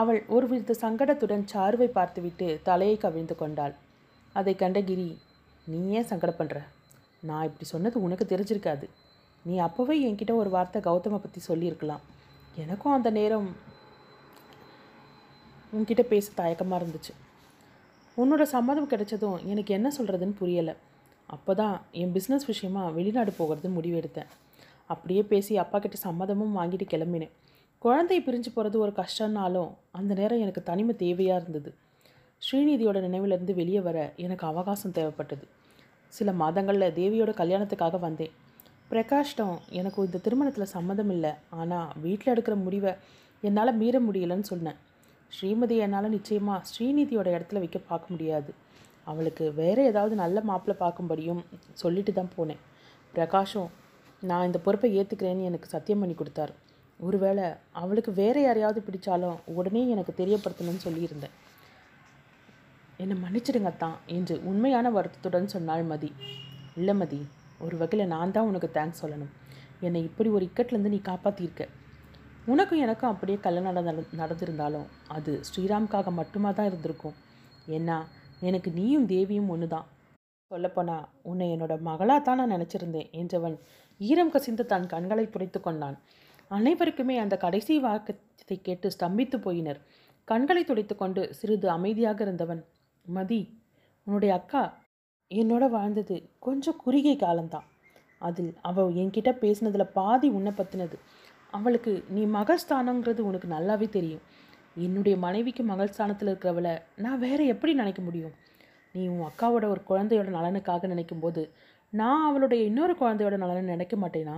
அவள் ஒருவித சங்கடத்துடன் சாருவை பார்த்துவிட்டு தலையை கவிழ்ந்து கொண்டாள். அதை கண்ட கிரி, நீ ஏன் சங்கடப்படுற? நான் இப்படி சொன்னது உனக்கு தெரிஞ்சிருக்காது. நீ அப்போவே என்கிட்ட ஒரு வார்த்தை கௌதம பற்றி சொல்லியிருக்கலாம். எனக்கும் அந்த நேரம் உன்கிட்ட பேச தயக்கமாக இருந்துச்சு. உன்னோட சம்மதம் கிடைச்சதும் எனக்கு என்ன சொல்கிறதுன்னு புரியலை. அப்போ தான் என் பிஸ்னஸ் விஷயமாக வெளிநாடு போகிறது முடிவெடுத்தேன். அப்படியே பேசி அப்பா கிட்ட சம்மதமும் வாங்கிட்டு கிளம்பினேன். குழந்தையை பிரிஞ்சு போகிறது ஒரு கஷ்டம்னாலும் அந்த நேரம் எனக்கு தனிமை தேவையாக இருந்தது. ஸ்ரீநிதியோட நினைவிலிருந்து வெளியே வர எனக்கு அவகாசம் தேவைப்பட்டது. சில மாதங்களில் தேவியோட கல்யாணத்துக்காக வந்தேன். பிரகாஷ்டம் எனக்கு இந்த திருமணத்தில் சம்மதம் இல்லை, ஆனால் வீட்டில் எடுக்கிற முடிவை என்னால் மீற முடியலைன்னு சொன்னேன். ஸ்ரீமதி என்னால் நிச்சயமாக ஸ்ரீநிதியோட இடத்துல வைக்க பார்க்க முடியாது. அவளுக்கு வேறு ஏதாவது நல்ல மாப்பிள்ளை பார்க்கும்படியும் சொல்லிட்டு தான் போனேன். பிரகாஷும் நான் இந்த பொறுப்பை ஏற்றுக்கிறேன்னு எனக்கு சத்தியம் பண்ணி கொடுத்தாரு. ஒருவேளை அவளுக்கு வேறு யாரையாவது பிடிச்சாலும் உடனே எனக்கு தெரியப்படுத்தணும்னு சொல்லியிருந்தேன். என்னை மன்னிச்சிடுங்க தான் என்று உண்மையான வருத்தத்துடன் சொன்னாள் மதி. இல்லை மதி, ஒரு வகையில் நான் தான் உனக்கு தேங்க்ஸ் சொல்லணும். என்னை இப்படி ஒரு இக்கட்லேருந்து நீ காப்பாற்றியிருக்க. உனக்கும் எனக்கும் அப்படியே கல்யாணம் நட நடந்திருந்தாலும் அது ஸ்ரீராமுக்காக மட்டுமா தான் இருந்திருக்கும். ஏன்னா எனக்கு நீயும் தேவியும் ஒன்று தான். சொல்லப்போனால் உன்னை என்னோட மகளாக தான் நான் நினச்சிருந்தேன் என்றவன் ஈரம் கசிந்து தன் கண்களை துடைத்து கொண்டான். அனைவருக்குமே அந்த கடைசி வாக்கத்தை கேட்டு ஸ்தம்பித்து போயினர். கண்களை துடைத்து கொண்டு சிறிது அமைதியாக இருந்தவன், மதி, உன்னுடைய அக்கா என்னோட வாழ்ந்தது கொஞ்சம் குறுகிய காலம்தான். அதில் அவள் என்கிட்ட பேசினதில் பாதி உன்னை பற்றினது. அவளுக்கு நீ மகள்ஸ்தானங்கிறது உனக்கு நல்லாவே தெரியும். என்னுடைய மனைவிக்கு மகள்ஸ்தானத்தில் இருக்கிறவளை நான் வேறு எப்படி நினைக்க முடியும்? நீ உன் அக்காவோட ஒரு குழந்தையோட நலனுக்காக நினைக்கும்போது நான் அவளுடைய இன்னொரு குழந்தையோட நலனை நினைக்க மாட்டேனா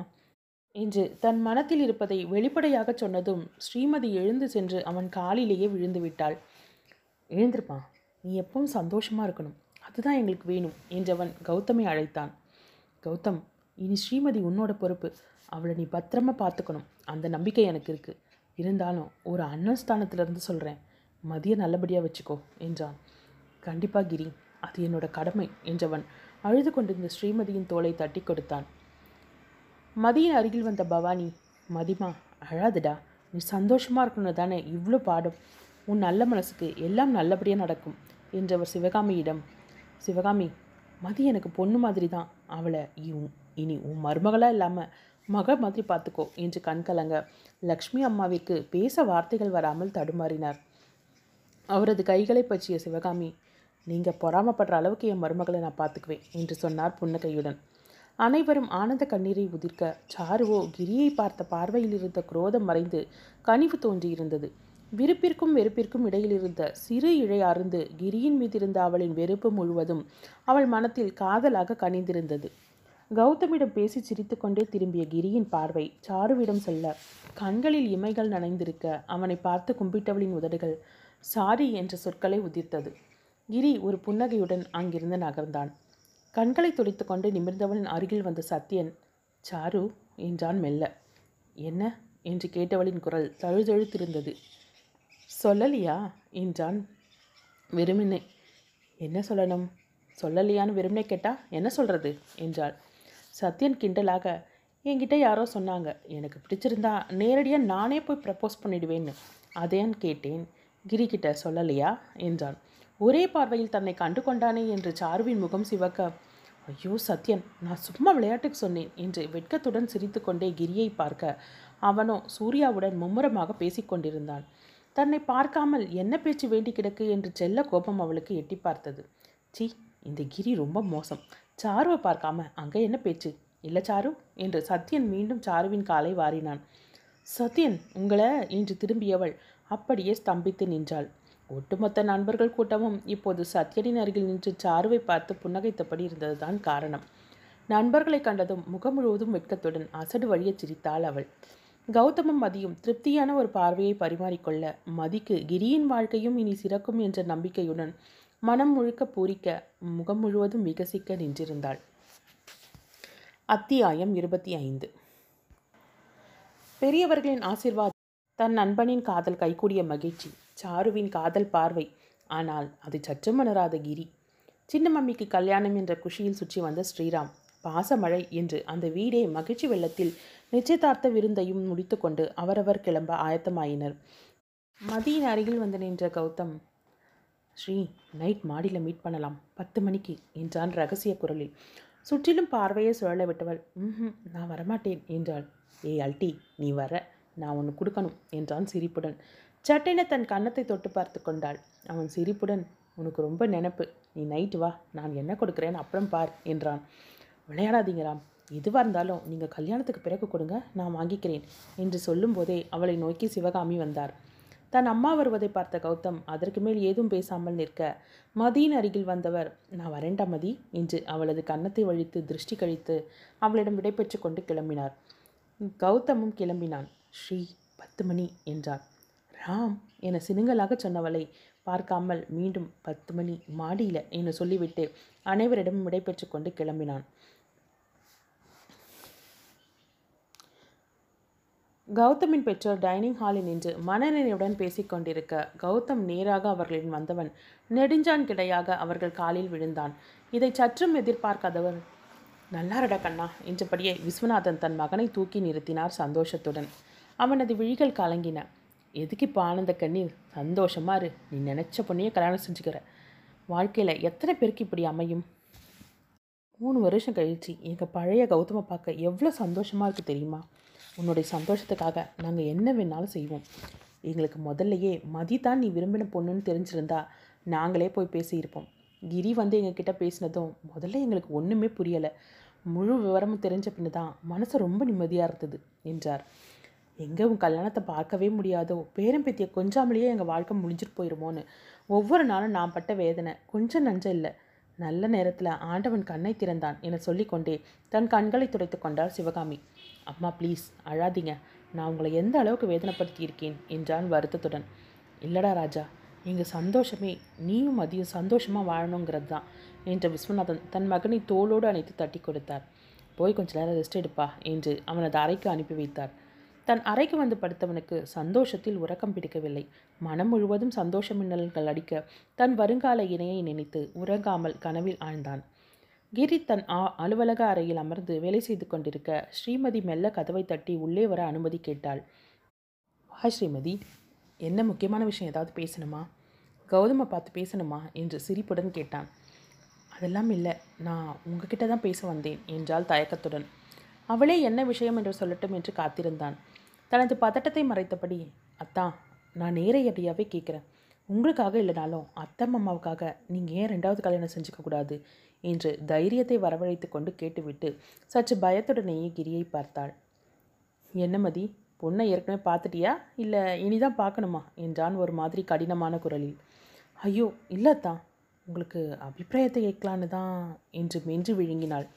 என்று தன் மனத்தில் இருப்பதை வெளிப்படையாக சொன்னதும் ஸ்ரீமதி எழுந்து சென்று அவன் காலிலேயே விழுந்து விட்டாள். எழுந்திருப்பான், நீ எப்பவும் சந்தோஷமாக இருக்கணும், அதுதான் எங்களுக்கு வேணும் என்றவன் கௌதமை அழைத்தான். கௌதம், இனி ஸ்ரீமதி உன்னோட பொறுப்பு. அவளை நீ பத்திரமா பார்த்துக்கணும், அந்த நம்பிக்கை எனக்கு இருக்குது. இருந்தாலும் ஒரு அண்ணன் ஸ்தானத்திலிருந்து சொல்கிறேன், மதிய நல்லபடியாக வச்சுக்கோ என்றான். கண்டிப்பாக கிரி, அது என்னோட கடமை என்றவன் அழுது கொண்டிருந்த ஸ்ரீமதியின் தோலை தட்டி கொடுத்தான். மதியின் அருகில் வந்த பவானி, மதிமா அழாதுடா, நீ சந்தோஷமாக இருக்கணும் தானே இவ்வளோ பாடும். உன் நல்ல மனசுக்கு எல்லாம் நல்லபடியாக நடக்கும் என்றவர் சிவகாமியிடம். சிவகாமி, மதி எனக்கு பொண்ணு மாதிரி தான். அவளை இனி உன் மருமகளாக இல்லாமல் மகள் மாதிரி பார்த்துக்கோ என்று கண் கலங்க லக்ஷ்மி அம்மாவிற்கு பேச வார்த்தைகள் வராமல் தடுமாறினார். அவரது கைகளை பற்றிய சிவகாமி, நீங்கள் பொறாமப்படுற அளவுக்கு என் மருமகளை நான் பார்த்துக்குவேன் என்று சொன்னார் புன்னகையுடன். அனைவரும் ஆனந்த கண்ணீரை உதிர்க்க சாருவோ கிரியை பார்த்த பார்வையில் இருந்த குரோதம் மறைந்து கனிவு தோன்றியிருந்தது. விருப்பிற்கும் வெறுப்பிற்கும் இடையில் இருந்த சிறு இழை அருந்து கிரியின் மீது இருந்த அவளின் வெறுப்பு முழுவதும் அவள் மனத்தில் காதலாக கனிந்திருந்தது. கௌதமிடம் பேசி சிரித்துக்கொண்டே திரும்பிய கிரியின் பார்வை சாருவிடம் செல்ல கண்களில் இமைகள் நனைந்திருக்க அவனை பார்த்து கும்பிட்டவளின் உதடுகள் சாரி என்ற சொற்களை உதிர்த்தது. கிரி ஒரு புன்னகையுடன் அங்கிருந்து நகர்ந்தான். கண்களை துடைத்து கொண்டு நிமிர்ந்தவளின் அருகில் வந்த சத்தியன், சாரு என்றான் மெல்ல. என்ன என்று கேட்டவளின் குரல் தழுதழுத்திருந்தது. சொல்லலியா என்றான் வெறுமினை. என்ன சொல்லணும்? சொல்லலியான்னு வெறுமினை கேட்டா என்ன சொல்கிறது என்றாள். சத்தியன் கிண்டலாக, என்கிட்ட யாரோ சொன்னாங்க, எனக்கு பிடிச்சிருந்தா நேரடியாக நானே போய் ப்ரப்போஸ் பண்ணிடுவேன்னு, அதேன்னு கேட்டேன். கிரிக்கிட்ட சொல்லலையா என்றான். ஒரே பார்வையில் தன்னை கண்டு கொண்டானே என்று சாருவின் முகம் சிவக்க, ஐயோ சத்யன், நான் சும்மா விளையாட்டுக்கு சொன்னேன் என்று வெட்கத்துடன் சிரித்து கொண்டே கிரியை பார்க்க அவனோ சூர்யாவுடன் மும்முரமாக பேசிக்கொண்டிருந்தான். தன்னை பார்க்காமல் என்ன பேச்சு வேண்டி கிடக்கு என்று செல்ல கோபம் அவளுக்கு எட்டி பார்த்தது. சீ, இந்த கிரி ரொம்ப மோசம். சாருவை பார்க்காம அங்கே என்ன பேச்சு? இல்லை சாரு என்று சத்யன் மீண்டும் சாருவின் காலை வாரினான். சத்யன், உங்களை என்று திரும்பியவள் அப்படியே ஸ்தம்பித்து நின்றாள். ஒட்டுமொத்த நண்பர்கள் கூட்டமும் இப்போது சத்யனின் அருகில் நின்று சாருவை பார்த்து புன்னகைத்தபடி இருந்ததுதான் காரணம். நண்பர்களை கண்டதும் முகம் முழுவதும் வெட்கத்துடன் அசடு வழிய சிரித்தாள் அவள். கௌதமும் மதியும் திருப்தியான ஒரு பார்வையை பரிமாறிக்கொள்ள மதிக்கு கிரியின் வாழ்க்கையும் இனி சிறக்கும் என்ற நம்பிக்கையுடன் மனம் முழுக்க பூரிக்க முகம் முழுவதும் விகசிக்க நின்றிருந்தாள். அத்தியாயம் இருபத்தி ஐந்து. பெரியவர்களின் ஆசீர்வாதம், தன் நண்பனின் காதல், கைகூடிய மகிழ்ச்சி, சாருவின் காதல் பார்வை. ஆனால் அதை சற்றும் உணராத கிரி. சின்ன மம்மிக்கு கல்யாணம் என்ற குஷியில் சுற்றி வந்த ஸ்ரீராம் பாசமழை. இன்று அந்த வீடே மகிழ்ச்சி வெள்ளத்தில் நிச்சயதார்த்த விருந்தையும் முடித்து கொண்டு அவரவர் கிளம்ப ஆயத்தமாயினர். மதியின் அருகில் வந்து நின்ற கௌதம், ஸ்ரீ நைட் மாடியில் மீட் பண்ணலாம் பத்து மணிக்கு என்றான் ரகசிய குரலில். சுற்றிலும் பார்வையை சுழல விட்டவள், ம் நான் வரமாட்டேன் என்றாள். ஏய் அல்டி, நீ வர, நான் ஒன்று கொடுக்கணும் என்றான் சிரிப்புடன். சட்டையின தன் கன்னத்தை தொட்டு பார்த்து கொண்டாள். அவன் சிரிப்புடன், உனக்கு ரொம்ப நினைப்பு, நீ நைட்டு வா, நான் என்ன கொடுக்குறேன்னு அப்புறம் பார் என்றான். விளையாடாதீங்களாம், எதுவாக இருந்தாலும் நீங்கள் கல்யாணத்துக்கு பிறகு கொடுங்க, நான் வாங்கிக்கிறேன் என்று சொல்லும் போதே அவளை நோக்கி சிவகாமி வந்தார். தன் அம்மா வருவதை பார்த்த கௌதம் அதற்கு மேல் ஏதும் பேசாமல் நிற்க, மதியின் அருகில் வந்தவர், நான் வரேண்டா மதி என்று அவளது கன்னத்தை வழித்து திருஷ்டி கழித்து அவளிடம் விடைபெற்று கொண்டு கிளம்பினார். கௌதமும் கிளம்பினான். ஸ்ரீ பத்து மணி என்றார். ராம் என சினுங்களாக சொன்னவளை பார்க்காமல் மீண்டும் பத்து மணி மாடியில் என்று சொல்லிவிட்டு அனைவரிடமும் விடைபெற்று கொண்டு கிளம்பினான். கௌதமின் பெற்றோர் டைனிங் ஹாலில் நின்று மனநினைவுடன் பேசிக்கொண்டிருக்க கௌதம் நேராக அவர்களின் வந்தவன் நெடுஞ்சான் கிடையாக அவர்கள் காலில் விழுந்தான். இதை சற்றும் எதிர்பார்க்காதவர், நல்லாரடா கண்ணா என்றபடியே விஸ்வநாதன் தன் மகனை தூக்கி நிறுத்தினார் சந்தோஷத்துடன். அவனது விழிகள் கலங்கின. எதுக்கு இப்போ ஆனந்த கண்ணீர், சந்தோஷமா இரு, நீ நினச்ச பொண்ணையே கல்யாணம் செஞ்சுக்கிற. வாழ்க்கையில் எத்தனை பேருக்கு இப்படி அமையும்? மூணு வருஷம் கழிச்சு எங்கள் பழைய கௌதமை பார்க்க எவ்வளோ சந்தோஷமாக இருக்குது தெரியுமா? உன்னுடைய சந்தோஷத்துக்காக நாங்கள் என்ன வேணாலும் செய்வோம். எங்களுக்கு முதல்லையே மதி தான் நீ விரும்பின பொண்ணுன்னு தெரிஞ்சிருந்தா நாங்களே போய் பேசியிருப்போம். கிரி வந்து எங்ககிட்ட பேசினதும் முதல்ல எங்களுக்கு ஒன்றுமே புரியலை, முழு விவரமும் தெரிஞ்ச பின்னு தான் மனசு ரொம்ப நிம்மதியாக இருந்தது என்றார். எங்கே உன் கல்யாணத்தை பார்க்கவே முடியாதோ, பேரம்பேத்தியை கொஞ்சாமலேயே எங்கள் வாழ்க்கை முடிஞ்சிட்டு போயிடுமோன்னு ஒவ்வொரு நாளும் நான் பட்ட வேதனை கொஞ்சம் நஞ்சம் இல்லை. நல்ல நேரத்தில் ஆண்டவன் கண்ணை திறந்தான் என சொல்லிக்கொண்டே தன் கண்களை துடைத்து கொண்டாள் சிவகாமி. அம்மா ப்ளீஸ் அழாதீங்க, நான் உங்களை எந்த அளவுக்கு வேதனைப்படுத்தி இருக்கேன் என்றான் வருத்தத்துடன். இல்லடா ராஜா, எங்கள் சந்தோஷமே நீயும் அதிகம் சந்தோஷமாக வாழணுங்கிறது தான் என்று விஸ்வநாதன் தன் மகனை தோளோடு அணைத்து தட்டி கொடுத்தார். போய் கொஞ்ச நேரம் ரெஸ்ட் எடுப்பா என்று அவனது அறைக்கு அனுப்பி வைத்தார். தன் அறைக்கு வந்து படுத்தவனுக்கு சந்தோஷத்தில் உறக்கம் பிடிக்கவில்லை. மனம் முழுவதும் சந்தோஷ மின்னல்கள் அடிக்க தன் வருங்கால இணையை நினைத்து உறங்காமல் கனவில் ஆழ்ந்தான். கிரி தன் ஆ அலுவலக அறையில் அமர்ந்து வேலை செய்து கொண்டிருக்க ஸ்ரீமதி மெல்ல கதவை தட்டி உள்ளே வர அனுமதி கேட்டாள். வா ஸ்ரீமதி, என்ன முக்கியமான விஷயம், ஏதாவது பேசணுமா, கௌதமை பார்த்து பேசணுமா என்று சிரிப்புடன் கேட்டான். அதெல்லாம் இல்லை, நான் உங்ககிட்ட தான் பேச வந்தேன் என்றாள் தயக்கத்துடன். அவளே என்ன விஷயம் என்று சொல்லட்டும் என்று காத்திருந்தான். தனது பதட்டத்தை மறைத்தபடி, அத்தா நான் நேரடியாகவே கேட்குறேன், உங்களுக்காக இல்லைனாலும் அத்தம் அம்மாவுக்காக நீங்கள் ஏன் ரெண்டாவது கல்யாணம் செஞ்சுக்கக்கூடாது என்று தைரியத்தை வரவழைத்து கொண்டு கேட்டுவிட்டு சற்று பயத்துடனேயே கிரியை பார்த்தாள். என்ன மதி, பொண்ணை ஏற்கனவே பார்த்துட்டியா, இல்லை இனிதான் பார்க்கணுமா என்றான் ஒரு மாதிரி கடினமான குரலில். ஐயோ இல்லைத்தா, உங்களுக்கு அபிப்பிராயத்தை கேட்கலான்னு தான் என்று மென்று விழுங்கினாள்.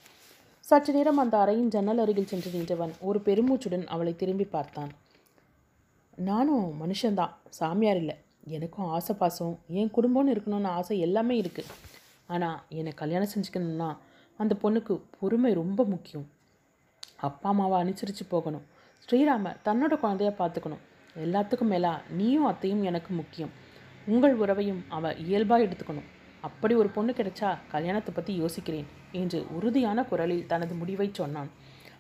சற்று நேரம் அந்த அறையின் ஜன்னல் அருகில் சென்று நின்றவன் ஒரு பெருமூச்சுடன் அவளை திரும்பி பார்த்தான். நானும் மனுஷன்தான், சாமியார் இல்லை, எனக்கும் ஆசை பாசம், என் குடும்பம்னு இருக்கணும்னு ஆசை எல்லாமே இருக்குது. ஆனால் என்னை கல்யாணம் செஞ்சுக்கணும்னா அந்த பொண்ணுக்கு பொறுமை ரொம்ப முக்கியம். அப்பா அம்மாவை அனுசரித்து போகணும், ஸ்ரீராம தன்னோட குழந்தையாக பார்த்துக்கணும். எல்லாத்துக்கும் மேலே நீயும் அத்தையும் எனக்கு முக்கியம், உங்கள் உறவையும் அவள் இயல்பாக எடுத்துக்கணும். அப்படி ஒரு பொண்ணு கிடைச்சா கல்யாணத்தை பற்றி யோசிக்கிறேன் என்று உறுதியான குரலில் தனது முடிவை சொன்னான்.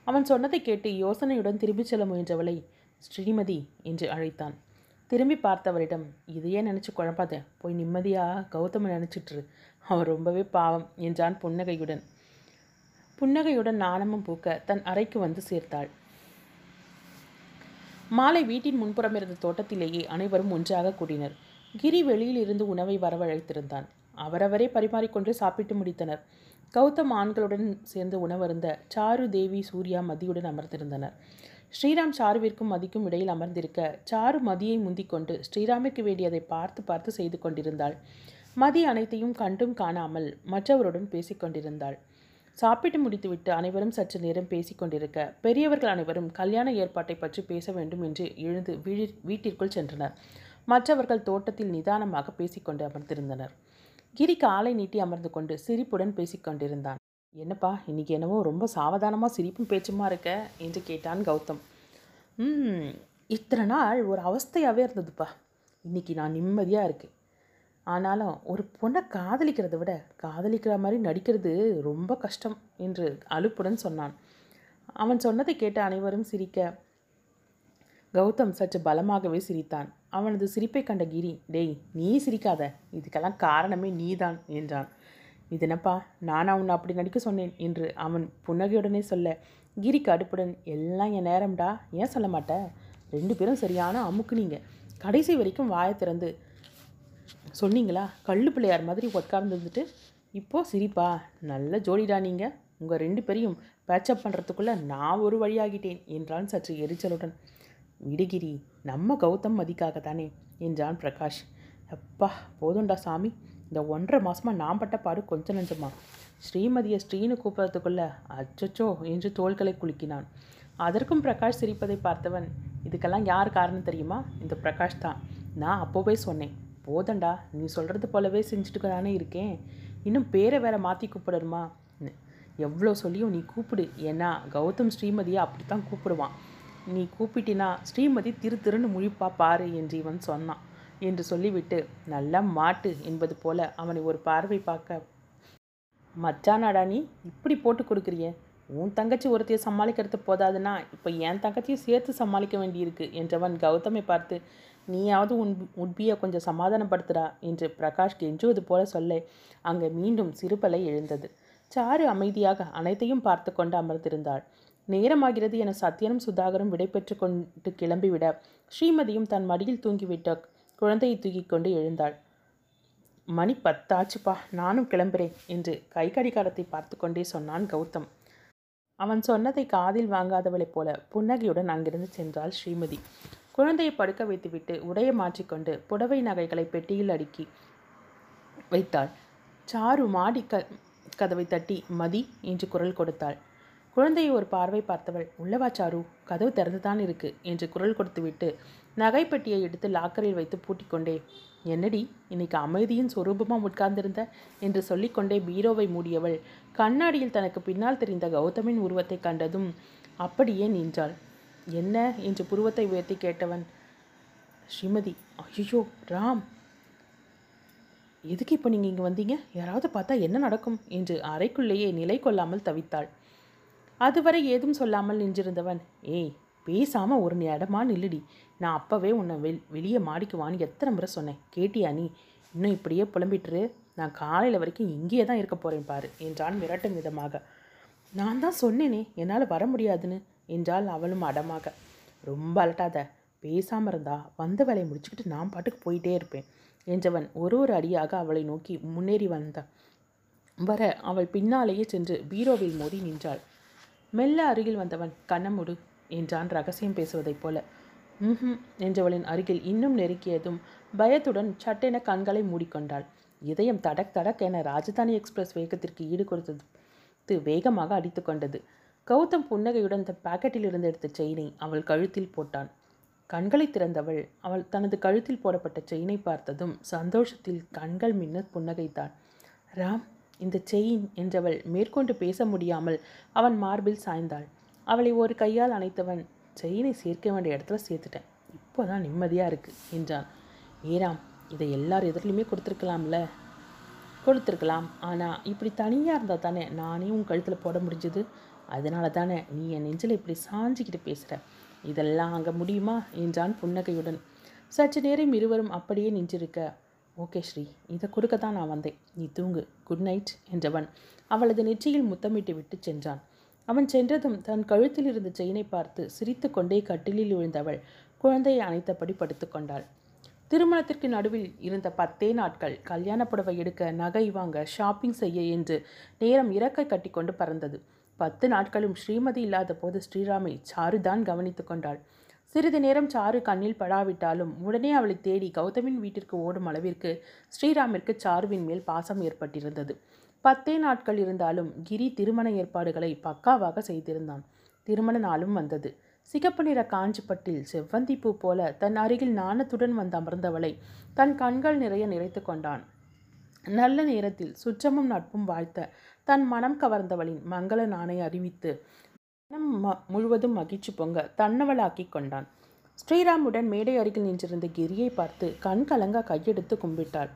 அவன் சொன்னதை கேட்டு யோசனையுடன் திரும்பிச் செல்ல முயன்றவளை ஸ்ரீமதி என்று அழைத்தான். திரும்பி பார்த்தவரிடம், இதையே நினச்சி குழம்பாத, போய் நிம்மதியாக கௌதம நினச்சிட்ரு, அவன் ரொம்பவே பாவம் என்றான் புன்னகையுடன். புன்னகையுடன் நாணமும் பூக்க தன் அறைக்கு வந்து சேர்த்தாள். மாலை வீட்டின் முன்புறம் இருந்த தோட்டத்திலேயே அனைவரும் ஒன்றாக கூடினர். கிரி வெளியில் இருந்து உணவை வரவழைத்திருந்தான். அவரவரே பரிமாறிக்கொண்டு சாப்பிட்டு முடித்தனர். கௌதம் ஆண்களுடன் சேர்ந்து உணவருந்த சாரு, தேவி, சூர்யா, மதியுடன் அமர்ந்திருந்தனர். ஸ்ரீராம் சாருவிற்கும் மதிக்கும் இடையில் அமர்ந்திருக்க சாரு மதியை முந்திக்கொண்டு ஸ்ரீராமிற்கு வேண்டியதை பார்த்து பார்த்து செய்து கொண்டிருந்தாள். மதி அனைத்தையும் கண்டும் காணாமல் மற்றவருடன் பேசிக்கொண்டிருந்தாள். சாப்பிட்டு முடித்துவிட்டு அனைவரும் சற்று நேரம் பேசிக்கொண்டிருக்க பெரியவர்கள் அனைவரும் கல்யாண ஏற்பாட்டை பற்றி பேச வேண்டும் என்று எழுந்து வீட்டிற்குள் சென்றனர். மற்றவர்கள் தோட்டத்தில் நிதானமாக பேசிக்கொண்டு அமர்ந்திருந்தனர். கிரி காலை நீட்டி அமர்ந்து கொண்டு சிரிப்புடன் பேசிக்கொண்டிருந்தான். என்னப்பா இன்னைக்கு என்னவோ ரொம்ப சாவதானமாக சிரிப்பும் பேச்சுமா இருக்க என்று கேட்டான் கௌதம். ம் இத்தனை நாள் ஒரு அவஸ்தையாகவே இருந்ததுப்பா, இன்றைக்கி நான் நிம்மதியாக இருக்கு. ஆனாலும் ஒரு பொண்ணை காதலிக்கிறத விட காதலிக்கிற மாதிரி நடிக்கிறது ரொம்ப கஷ்டம் என்று அலுப்புடன் சொன்னான். அவன் சொன்னதை கேட்ட அனைவரும் சிரிக்க கௌதம் சற்று பலமாகவே சிரித்தான். அவனது சிரிப்பை கண்ட கிரி, டேய் நீ சிரிக்காத, இதுக்கெல்லாம் காரணமே நீதான் என்றான். இதனப்பா நானா உன்னை அப்படி நடிக்க சொன்னேன் என்று அவன் புன்னகையுடனே சொல்ல கிரிக்கு அடுப்புடன், எல்லாம் என் நேரம்டா, ஏன் சொல்ல மாட்ட, ரெண்டு பேரும் சரியான அமுக்குனீங்க, கடைசி வரைக்கும் வாயை திறந்து சொன்னீங்களா, கள்ளு பிள்ளையார் மாதிரி உட்கார்ந்துருந்துட்டு இப்போது சிரிப்பா, நல்ல ஜோடிடா நீங்கள், உங்கள் ரெண்டு பேரையும் பேச்சப் பண்ணுறதுக்குள்ளே நான் ஒரு வழியாகிட்டேன் என்றான் சற்று எரிச்சலுடன். விடுகிரி, நம்ம கௌதம் மதிக்காக தானே என்றான் பிரகாஷ். அப்பா போதுண்டா சாமி, இந்த ஒன்றரை மாதமாக நான் பட்ட பாடு கொஞ்சம் நஞ்சமா, ஸ்ரீமதியை ஸ்ரீனு கூப்பிட்றதுக்குள்ளே அச்சோ என்று தோள்களை குலுக்கினான். அதற்கும் பிரகாஷ் சிரிப்பதை பார்த்தவன், இதுக்கெல்லாம் யார் காரணம் தெரியுமா, இந்த பிரகாஷ் தான், நான் அப்போவே சொன்னேன், போதண்டா நீ சொல்கிறது போலவே செஞ்சுட்டு தானே இருக்கேன், இன்னும் பேரை வேற மாற்றி கூப்பிடணுமா, எவ்வளோ சொல்லியும் நீ கூப்பிடு, ஏன்னா கௌதம் ஸ்ரீமதியை அப்படி தான் கூப்பிடுவான், நீ கூப்பிட்டினா ஸ்ரீமதி திரு திருன்னு முழிப்பா பாரு என்று இவன் சொன்னான் என்று சொல்லிவிட்டு நல்லா மாட்டு என்பது போல அவனை ஒரு பார்வை பார்க்க, மச்சானாடா நீ இப்படி போட்டு கொடுக்குறிய, உன் தங்கச்சி ஒருத்தையை சமாளிக்கிறது போதாதுன்னா இப்போ என் தங்கச்சியும் சேர்த்து சமாளிக்க வேண்டியிருக்கு என்றவன் கௌதமை பார்த்து, நீயாவது உன் உட்பியை கொஞ்சம் சமாதானப்படுத்துறா என்று பிரகாஷ் கெஞ்சுவது போல சொல்ல அங்கே மீண்டும் சிறுபலை எழுந்தது. சாரு அமைதியாக அனைத்தையும் பார்த்து கொண்டு அமர்ந்திருந்தாள். நேரமாகிறது என சத்தியனும் சுதாகரும் விடைபெற்று கொண்டு கிளம்பிவிட ஸ்ரீமதியும் தன் மடியில் தூங்கிவிட்ட குழந்தையை தூக்கி கொண்டு எழுந்தாள். மணி பத்தாச்சுப்பா, நானும் கிளம்புறேன் என்று கை கடிகாரத்தை பார்த்து கொண்டே சொன்னான் கௌதம். அவன் சொன்னதை காதில் வாங்காதவளைப் போல புன்னகையுடன் அங்கிருந்து சென்றாள் ஸ்ரீமதி. குழந்தையை படுக்க வைத்துவிட்டு உடையை மாற்றிக்கொண்டு புடவை நகைகளை பெட்டியில் அடுக்கி வைத்தாள். சாரு மாடி க கதவை தட்டி மதி என்று குரல் கொடுத்தாள். குழந்தையை ஒரு பார்வை பார்த்தவள், உள்ளவா சாரு, கதவு திறந்துதான் இருக்கு என்று குரல் கொடுத்துவிட்டு நகைப்பட்டியை எடுத்து லாக்கரில் வைத்து பூட்டிக்கொண்டே, என்னடி இன்னைக்கு அமைதியின் சொரூபமாக உட்கார்ந்திருந்த என்று சொல்லிக்கொண்டே பீரோவை மூடியவள் கண்ணாடியில் தனக்கு பின்னால் தெரிந்த கௌதமின் உருவத்தை கண்டதும் அப்படியே நின்றாள். என்ன என்று புருவத்தை உயர்த்தி கேட்டவன், ஸ்ரீமதி, ஐயோ ராம், எதுக்கு இப்போ நீங்கள் இங்கே வந்தீங்க, யாராவது பார்த்தா என்ன நடக்கும் என்று அறைக்குள்ளேயே நிலை கொள்ளாமல் தவித்தாள். அதுவரை ஏதும் சொல்லாமல் நின்றிருந்தவன், ஏய் பேசாமல் ஒரு இடமா நில்லுடி, நான் அப்போவே உன்னை வெள் வெளியே மாடிக்குவான்னு எத்தனை முறை சொன்னேன், கேட்டியா நீ, இன்னும் இப்படியே புலம்பிட்டுரு, நான் காலையில் வரைக்கும் இங்கேயே தான் இருக்க போகிறேன் பாரு என்றான் மிரட்டும் விதமாக. நான் தான் சொன்னேனே என்னால் வர முடியாதுன்னு என்றால் அவளும் அடமாக. ரொம்ப அலட்டாத, பேசாமல் இருந்தா வந்த வேலையை முடிச்சுக்கிட்டு நான் பாட்டுக்கு போயிட்டே இருப்பேன் என்றவன் ஒரு ஒரு அடியாக அவளை நோக்கி முன்னேறி வந்தான். வர அவள் பின்னாலேயே சென்று பீரோவில் மோதி நின்றாள். மெல்ல அருகில் வந்தவன், கண்ணமுடு என்றான் ரகசியம் பேசுவதைப் போல. ம் என்றவளின் அருகில் இன்னும் நெருக்கியதும் பயத்துடன் சட்டென கண்களை மூடிக்கொண்டாள். இதயம் தடக் தடக் என ராஜதானி எக்ஸ்பிரஸ் வேகத்திற்கு ஈடு கொடுத்தது வேகமாக அடித்து கொண்டது. கௌதம் புன்னகையுடன் தன் பாக்கெட்டில் இருந்து எடுத்த செயினை அவள் கழுத்தில் போட்டான். கண்களை திறந்தவள் அவள் தனது கழுத்தில் போடப்பட்ட செயினை பார்த்ததும் சந்தோஷத்தில் கண்கள் மின்ன புன்னகைத்தான். ராம், இந்த செயின் என்றவள் மேற்கொண்டு பேச முடியாமல் அவன் மார்பில் சாய்ந்தாள். அவளை ஒரு கையால் அணைத்தவன், செயினை சேர்க்க வேண்டிய இடத்துல சேர்த்துட்டேன், இப்போ தான் நிம்மதியாக இருக்குது என்றான். ஏராம், இதை எல்லார் எதிரிலையுமே கொடுத்துருக்கலாம்ல, கொடுத்துருக்கலாம், ஆனால் இப்படி தனியாக இருந்தால் தானே நானே உன் கழுத்தில் போட முடிஞ்சது, அதனால தானே நீ என் நெஞ்சில் இப்படி சாஞ்சிக்கிட்டு பேசுகிற, இதெல்லாம் அங்கே முடியுமா என்றான் புன்னகையுடன். சற்று நேரம் இருவரும் அப்படியே நின்றிருக்க, ஓகே ஸ்ரீ, இதை கொடுக்க தான் நான் வந்தேன், நீ தூங்கு, குட் நைட் என்றவன் அவளது நெற்றியில் முத்தமிட்டு விட்டு சென்றான். அவன் சென்றதும் தன் கழுத்தில் இருந்த செயினை பார்த்து சிரித்து கொண்டே கட்டிலில் விழுந்தவள் குழந்தையை அணைத்தபடி படுத்து கொண்டாள். திருமணத்திற்கு நடுவில் இருந்த பத்தே நாட்கள் கல்யாண புடவை எடுக்க, நகை வாங்க, ஷாப்பிங் செய்ய என்று நேரம் இறக்கை கட்டி கொண்டு பறந்தது. பத்து நாட்களும் ஸ்ரீமதி இல்லாத போது ஸ்ரீராமை சாருதான் கவனித்து கொண்டாள். சிறிது நேரம் சாரு கண்ணில் படாவிட்டாலும் உடனே அவளை தேடி கௌதமின் வீட்டிற்கு ஓடும் அளவிற்கு ஸ்ரீராமிற்கு சாருவின் மேல் பாசம் ஏற்பட்டிருந்தது. பத்தே நாட்கள் இருந்தாலும் கிரி திருமண ஏற்பாடுகளை பக்காவாக செய்திருந்தான். திருமண நாளும் வந்தது. சிகப்பு நிற காஞ்சிப்பட்டில் செவ்வந்தி பூ போல தன் அருகில் நாணத்துடன் வந்து அமர்ந்தவளை தன் கண்கள் நிறைய நிறைத்து கொண்டான். நல்ல நேரத்தில் சுற்றமும் நட்பும் வாழ்த்த தன் மனம் கவர்ந்தவளின் மங்கள நாணை அறிவித்து மனம் ம முழுவதும் மகிழ்ச்சி பொங்க தன்னவளாக்கி கொண்டான். ஸ்ரீராமுடன் மேடை அருகில் நின்றிருந்த கிரியை பார்த்து கண் கலங்க கையெடுத்து கும்பிட்டாள்.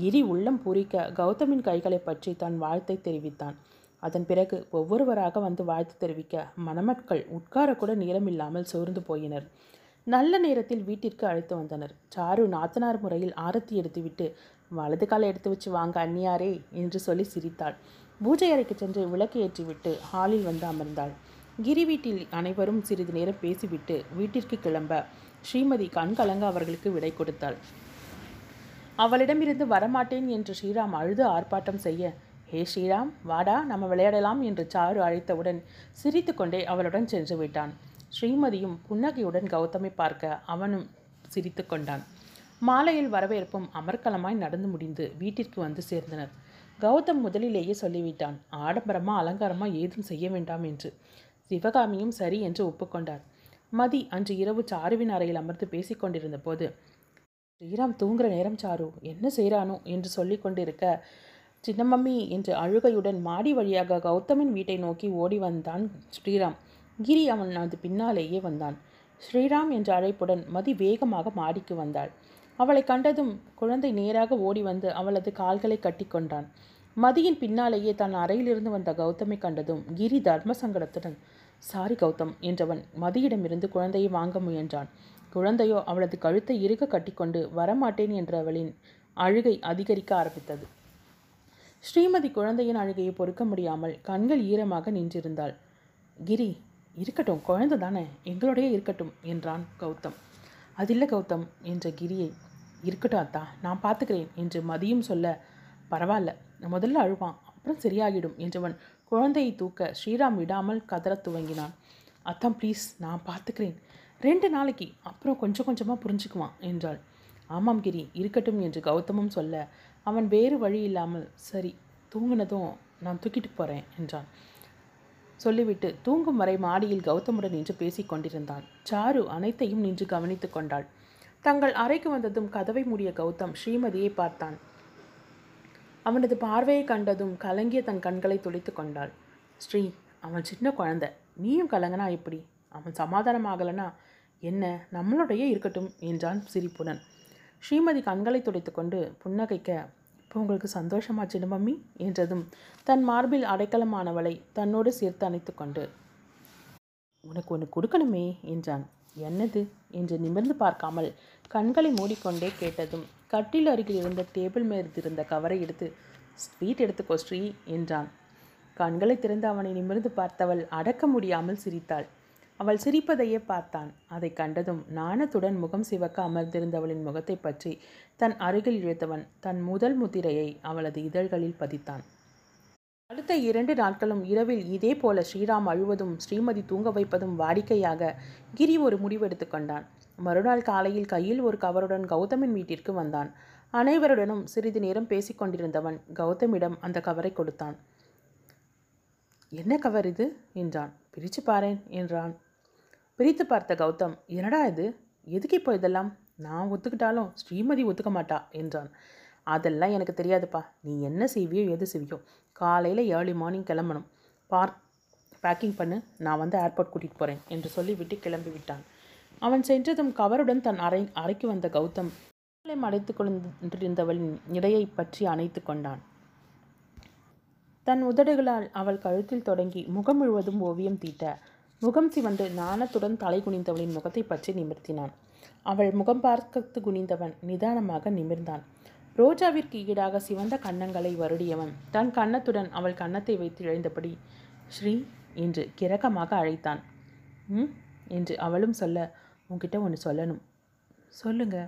கிரி உள்ளம் பூரிக்க கௌதமின் கைகளை பற்றி தன் வாழ்த்தை தெரிவித்தான். அதன் பிறகு ஒவ்வொருவராக வந்து வாழ்த்து தெரிவிக்க மணமக்கள் உட்காரக்கூட நேரமில்லாமல் சோர்ந்து போயினர். நல்ல நேரத்தில் வீட்டிற்கு அழைத்து வந்தனர். சாரு நாத்தனார் முறையில் ஆரத்தி எடுத்துவிட்டு, வலது காலை எடுத்து வச்சு வாங்க அன்னியாரே என்று சொல்லி சிரித்தாள். பூஜை அறைக்கு சென்று விளக்கு ஏற்றிவிட்டு ஹாலில் வந்து அமர்ந்தாள். கிரி வீட்டில் அனைவரும் சிறிது நேரம் பேசிவிட்டு வீட்டிற்கு கிளம்ப ஸ்ரீமதி கண்கலங்க அவர்களுக்கு விடை கொடுத்தாள். அவளிடமிருந்து வரமாட்டேன் என்று ஸ்ரீராம் அழுது ஆர்ப்பாட்டம் செய்ய, ஹே ஸ்ரீராம் வாடா நம்ம விளையாடலாம் என்று சாரு அழைத்தவுடன் சிரித்து கொண்டே அவளுடன் சென்று விட்டான். ஸ்ரீமதியும் புன்னகையுடன் கௌதமை பார்க்க அவனும் சிரித்து கொண்டான். மாலையில் வரவேற்பும் அமர்க்கலமாய் நடந்து முடிந்து வீட்டிற்கு வந்து சேர்ந்தனர். கௌதம் முதலிலேயே சொல்லிவிட்டான், ஆடம்பரமாக அலங்காரமாக ஏதும் செய்ய வேண்டாம் என்று. சிவகாமியும் சரி என்று ஒப்புக்கொண்டார். மதி அன்று இரவு சாருவின் அறையில் அமர்ந்து பேசிக்கொண்டிருந்த போது, ஸ்ரீராம் தூங்குற நேரம் சாரு என்ன செய்கிறானோ என்று சொல்லி கொண்டிருக்க, சின்னமம்மி என்று அழுகையுடன் மாடி வழியாக கௌதமின் வீட்டை நோக்கி ஓடி வந்தான் ஸ்ரீராம். கிரி அவன் அது பின்னாலேயே வந்தான். ஸ்ரீராம் என்ற அழைப்புடன் மதி வேகமாக மாடிக்கு வந்தாள். அவளை கண்டதும் குழந்தை நேராக ஓடி வந்து அவளது கால்களை கட்டி கொண்டான். மதியின் பின்னாலேயே தன் அறையிலிருந்து வந்த கௌதமை கண்டதும் கிரி தர்ம சங்கடத்துடன், சாரி கௌதம் என்றவன் மதியிடமிருந்து குழந்தையை வாங்க முயன்றான். குழந்தையோ அவளது கழுத்தை இறுக கட்டிக்கொண்டு வரமாட்டேன் என்றவளின் அழுகை அதிகரிக்க ஆரம்பித்தது. ஸ்ரீமதி குழந்தையின் அழுகையை பொறுக்க முடியாமல் கண்கள் ஈரமாக நின்றிருந்தாள். கிரி, இருக்கட்டும் குழந்தை தானே, எங்களோடையே இருக்கட்டும் என்றான் கௌதம். அதில்லை கௌதம் என்ற கிரியை, இருக்கட்டும் அத்தா நான் பார்த்துக்கிறேன் என்று மதியும் சொல்ல, பரவாயில்ல முதல்ல அழுவான் அப்புறம் சரியாகிடும் என்றவன் குழந்தையை தூக்க ஸ்ரீராம் விடாமல் கதற துவங்கினான். அத்தா ப்ளீஸ் நான் பார்த்துக்கிறேன், ரெண்டு நாளைக்கு அப்புறம் கொஞ்சம் கொஞ்சமாக புரிஞ்சுக்குவான் என்றாள். ஆமாம் கிரி இருக்கட்டும் என்று கௌதமும் சொல்ல, அவன் வேறு வழி இல்லாமல் சரி தூங்கினதும் நான் தூக்கிட்டு போகிறேன் என்றான். சொல்லிவிட்டு தூங்கும் வரை மாடியில் கௌதமுடன் நின்று பேசி கொண்டிருந்தான். சாரு அனைத்தையும் நின்று கவனித்து கொண்டாள். தங்கள் அறைக்கு வந்ததும் கதவை மூடிய கௌதம் ஸ்ரீமதியை பார்த்தான். அவனது பார்வையை கண்டதும் கலங்கிய தன் கண்களை துளைத்து கொண்டாள். ஸ்ரீ, அவன் சின்ன குழந்தை, நீயும் கலங்கினா எப்படி? அவன் சமாதானமாகலனா என்ன, நம்மளுடைய இருக்கட்டும் என்றான் சிரிப்புடன். ஸ்ரீமதி கண்களை துடைத்து கொண்டு புன்னகைக்க, இப்போ உங்களுக்கு சந்தோஷமாச்சிடும் மம்மி என்றதும் தன் மார்பில் அடைக்கலமானவளை தன்னோடு சேர்த்து அணைத்து கொண்டு, உனக்கு ஒன்று கொடுக்கணுமே என்றான். என்னது என்று நிமிர்ந்து பார்க்காமல் கண்களை மூடிக்கொண்டே கேட்டதும் கட்டில் அருகில் இருந்த டேபிள் மேலிருந்த கவரை எடுத்து, ஸ்வீட் எடுத்துக்கோ ஸ்ரீ என்றான். கண்களை திறந்து அவனை நிமிர்ந்து பார்த்தவள் அடக்க முடியாமல் சிரித்தாள். அவள் சிரிப்பதையே பார்த்தான். அதை கண்டதும் நாணத்துடன் முகம் சிவக்க அமர்ந்திருந்தவளின் முகத்தை பற்றி தன் அருகில் இழுத்தவன் தன் முதல் முத்திரையை அவளது இதழ்களில் பதித்தான். அடுத்த இரண்டு நாட்களும் இரவில் இதே போல ஸ்ரீராம் அழுவதும் ஸ்ரீமதி தூங்க வைப்பதும் வாடிக்கையாக கிரி ஒரு முடிவெடுத்து கொண்டான். மறுநாள் காலையில் கையில் ஒரு கவருடன் கௌதமின் வீட்டிற்கு வந்தான். அனைவருடனும் சிறிது நேரம் பேசிக்கொண்டிருந்தவன் கௌதமிடம் அந்த கவரை கொடுத்தான். என்ன கவர் இது என்றான். பிரித்து பாரேன் என்றான். பிரித்து பார்த்த கௌதம், என்னடா இது, எதுக்கு இப்போ இதெல்லாம், நான் ஒத்துக்கிட்டாலும் ஸ்ரீமதி ஒத்துக்க மாட்டா என்றான். அதெல்லாம் எனக்கு தெரியாதுப்பா, நீ என்ன செய்வியோ எது செய்வியோ, காலையில் ஏர்லி மார்னிங் கிளம்பணும், பார்க் பேக்கிங் பண்ணு, நான் வந்து ஏர்போர்ட் கூட்டிகிட்டு போகிறேன் என்று சொல்லிவிட்டு கிளம்பி விட்டான். அவன் சென்றதும் கவருடன் தன் அறை அறைக்கு வந்த கௌதம் அடைத்து கொண்டிருந்தவளின் இடையை பற்றி அணைத்து கொண்டான். தன் உதடுகளால் அவள் கழுத்தில் தொடங்கி முகம் முழுவதும் ஓவியம் தீட்ட முகம் சிவந்து நாணத்துடன் தலை குனிந்தவளின் முகத்தை பற்றி நிமிர்த்தினான். அவள் முகம் பார்க்கத்து குனிந்தவன் நிதானமாக நிமிர்ந்தான். ரோஜாவிற்கு ஈடாக சிவந்த கன்னங்களை வருடியவன் தன் கன்னத்துடன் அவள் கன்னத்தை வைத்து இழைந்தபடி, ஸ்ரீ என்று கிறக்கமாக அழைத்தான். ம் என்று அவளும் சொல்ல, உன்கிட்ட ஒன்று சொல்லணும். சொல்லுங்க.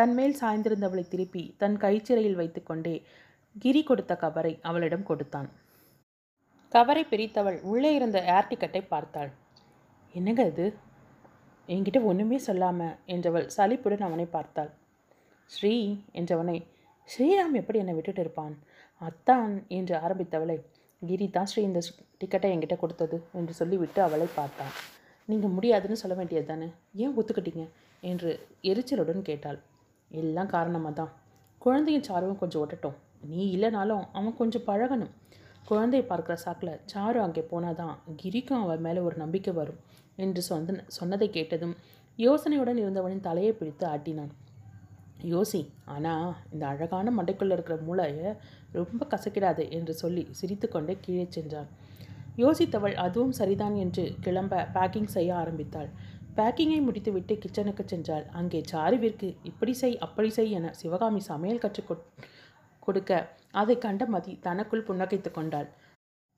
தன்மேல் சாய்ந்திருந்தவளை திருப்பி தன் கைச்சிறையில் வைத்து கொண்டே கிரி கொடுத்த கவரை அவளிடம் கொடுத்தான். கவரை பிரித்தவள் உள்ளே இருந்த ஏர் டிக்கெட்டை பார்த்தாள். என்னங்க இது, என்கிட்ட ஒன்றுமே சொல்லாமல் என்றவள் சலிப்புடன் அவனை பார்த்தாள். ஸ்ரீ என்றவனை, ஸ்ரீராம் எப்படி என்னை விட்டுட்டு இருப்பான் அத்தான் என்று ஆரம்பித்தவளை, கிரி தான் ஸ்ரீ இந்த டிக்கெட்டை என்கிட்ட கொடுத்தது என்று சொல்லிவிட்டு அவளை பார்த்தான். நீங்கள் முடியாதுன்னு சொல்ல வேண்டியது தானே, ஏன் ஒத்துக்கிட்டீங்க என்று எரிச்சலுடன் கேட்டாள். எல்லாம் காரணமாக தான், குழந்தையும் சாருவும் கொஞ்சம் ஒட்டட்டும், நீ இல்லைனாலும் அவன் கொஞ்சம் பழகணும், குழந்தையை பார்க்குற சாக்கில் சாரு அங்கே போனால் தான் கிரிக்கும் அவன் மேலே ஒரு நம்பிக்கை வரும் என்று சொன்ன சொன்னதை கேட்டதும் யோசனையுடன் இருந்தவனின் தலையை பிடித்து ஆட்டினான். யோசி, ஆனால் இந்த அழகான மண்டைக்குள்ளே இருக்கிற மூளையை ரொம்ப கசக்கிடாது என்று சொல்லி சிரித்து கொண்டே கீழே சென்றான். யோசித்தவள் அதுவும் சரிதான் என்று கிளம்ப பேக்கிங் செய்ய ஆரம்பித்தாள். பேக்கிங்கை முடித்துவிட்டு கிச்சனுக்கு சென்றாள். அங்கே சாருவிற்கு இப்படி செய் அப்படி செய் என சிவகாமி சமையல் கற்றுக் கொடுக்க அதை கண்ட மதி தனக்குள் புன்னகைத்து கொண்டாள்.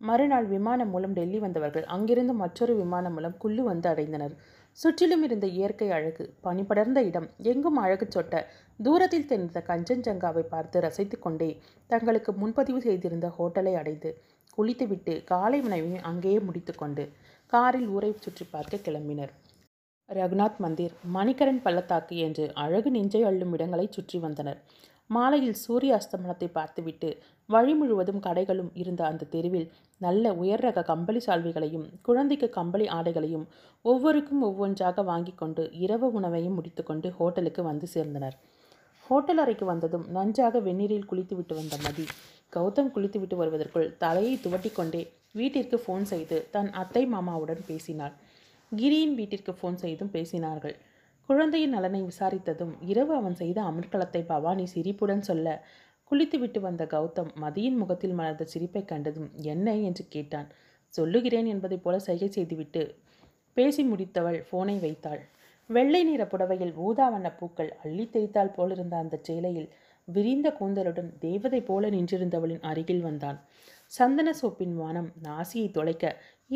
மறுநாள் விமானம் மூலம் டெல்லி வந்தவர்கள் அங்கிருந்து மற்றொரு விமானம் மூலம் குள்ளு வந்து அடைந்தனர். சுற்றிலும் இருந்த இயற்கை அழகு, பனிபடர்ந்த இடம், எங்கும் அழகு சொட்ட தூரத்தில் தெரிந்த கஞ்சன்ஜங்காவை பார்த்து ரசித்து கொண்டே தங்களுக்கு முன்பதிவு செய்திருந்த ஹோட்டலை அடைந்து குளித்துவிட்டு காலை உணவை அங்கேயே முடித்து கொண்டு காரில் ஊரை சுற்றி பார்க்க கிளம்பினர். ரகுநாத் மந்திர், மணிக்கரன் பள்ளத்தாக்கு என்று அழகு நெஞ்சை அள்ளும் இடங்களை சுற்றி வந்தனர். மாலையில் சூரிய அஸ்தமனத்தை பார்த்துவிட்டு வழி முழுவதும் கடைகளும் இருந்த அந்த தெருவில் நல்ல உயர் ரக கம்பளி சால்வைகளையும் குழந்தைக்கு கம்பளி ஆடைகளையும் ஒவ்வொருக்கும் ஒவ்வொன்றாக வாங்கி கொண்டு இரவு உணவையும் முடித்து கொண்டு ஹோட்டலுக்கு வந்து சேர்ந்தனர். ஹோட்டல் அறைக்கு வந்ததும் நன்றாக வெந்நீரில் குளித்துவிட்டு வந்த மதி, கௌதம் குளித்துவிட்டு வருவதற்குள் தலையை துவட்டி கொண்டே வீட்டிற்கு ஃபோன் செய்து தன் அத்தை மாமாவுடன் பேசினாள். கிரியின் வீட்டிற்கு ஃபோன் செய்தும் பேசினார்கள். குழந்தையின் நலனை விசாரித்ததும் இரவு அவன் செய்த அமர்க்களத்தை பவானி சிரிப்புடன் சொல்ல, குளித்துவிட்டு வந்த கௌதம் மதியின் முகத்தில் மலர்ந்த சிரிப்பை கண்டதும் என்ன என்று கேட்டான். சொல்லுகிறேன் என்பதை போல சைகை செய்துவிட்டு பேசி முடித்தவள் ஃபோனை வைத்தாள். வெள்ளை நிற புடவையில் ஊதா வண்ண பூக்கள் அள்ளி தெரித்தால் போலிருந்த அந்த சேலையில் விரிந்த கூந்தலுடன் தேவதை போல நின்றிருந்தவளின் அருகில் வந்தான். சந்தன சோப்பின் மனம் நாசியை தொலைக்க,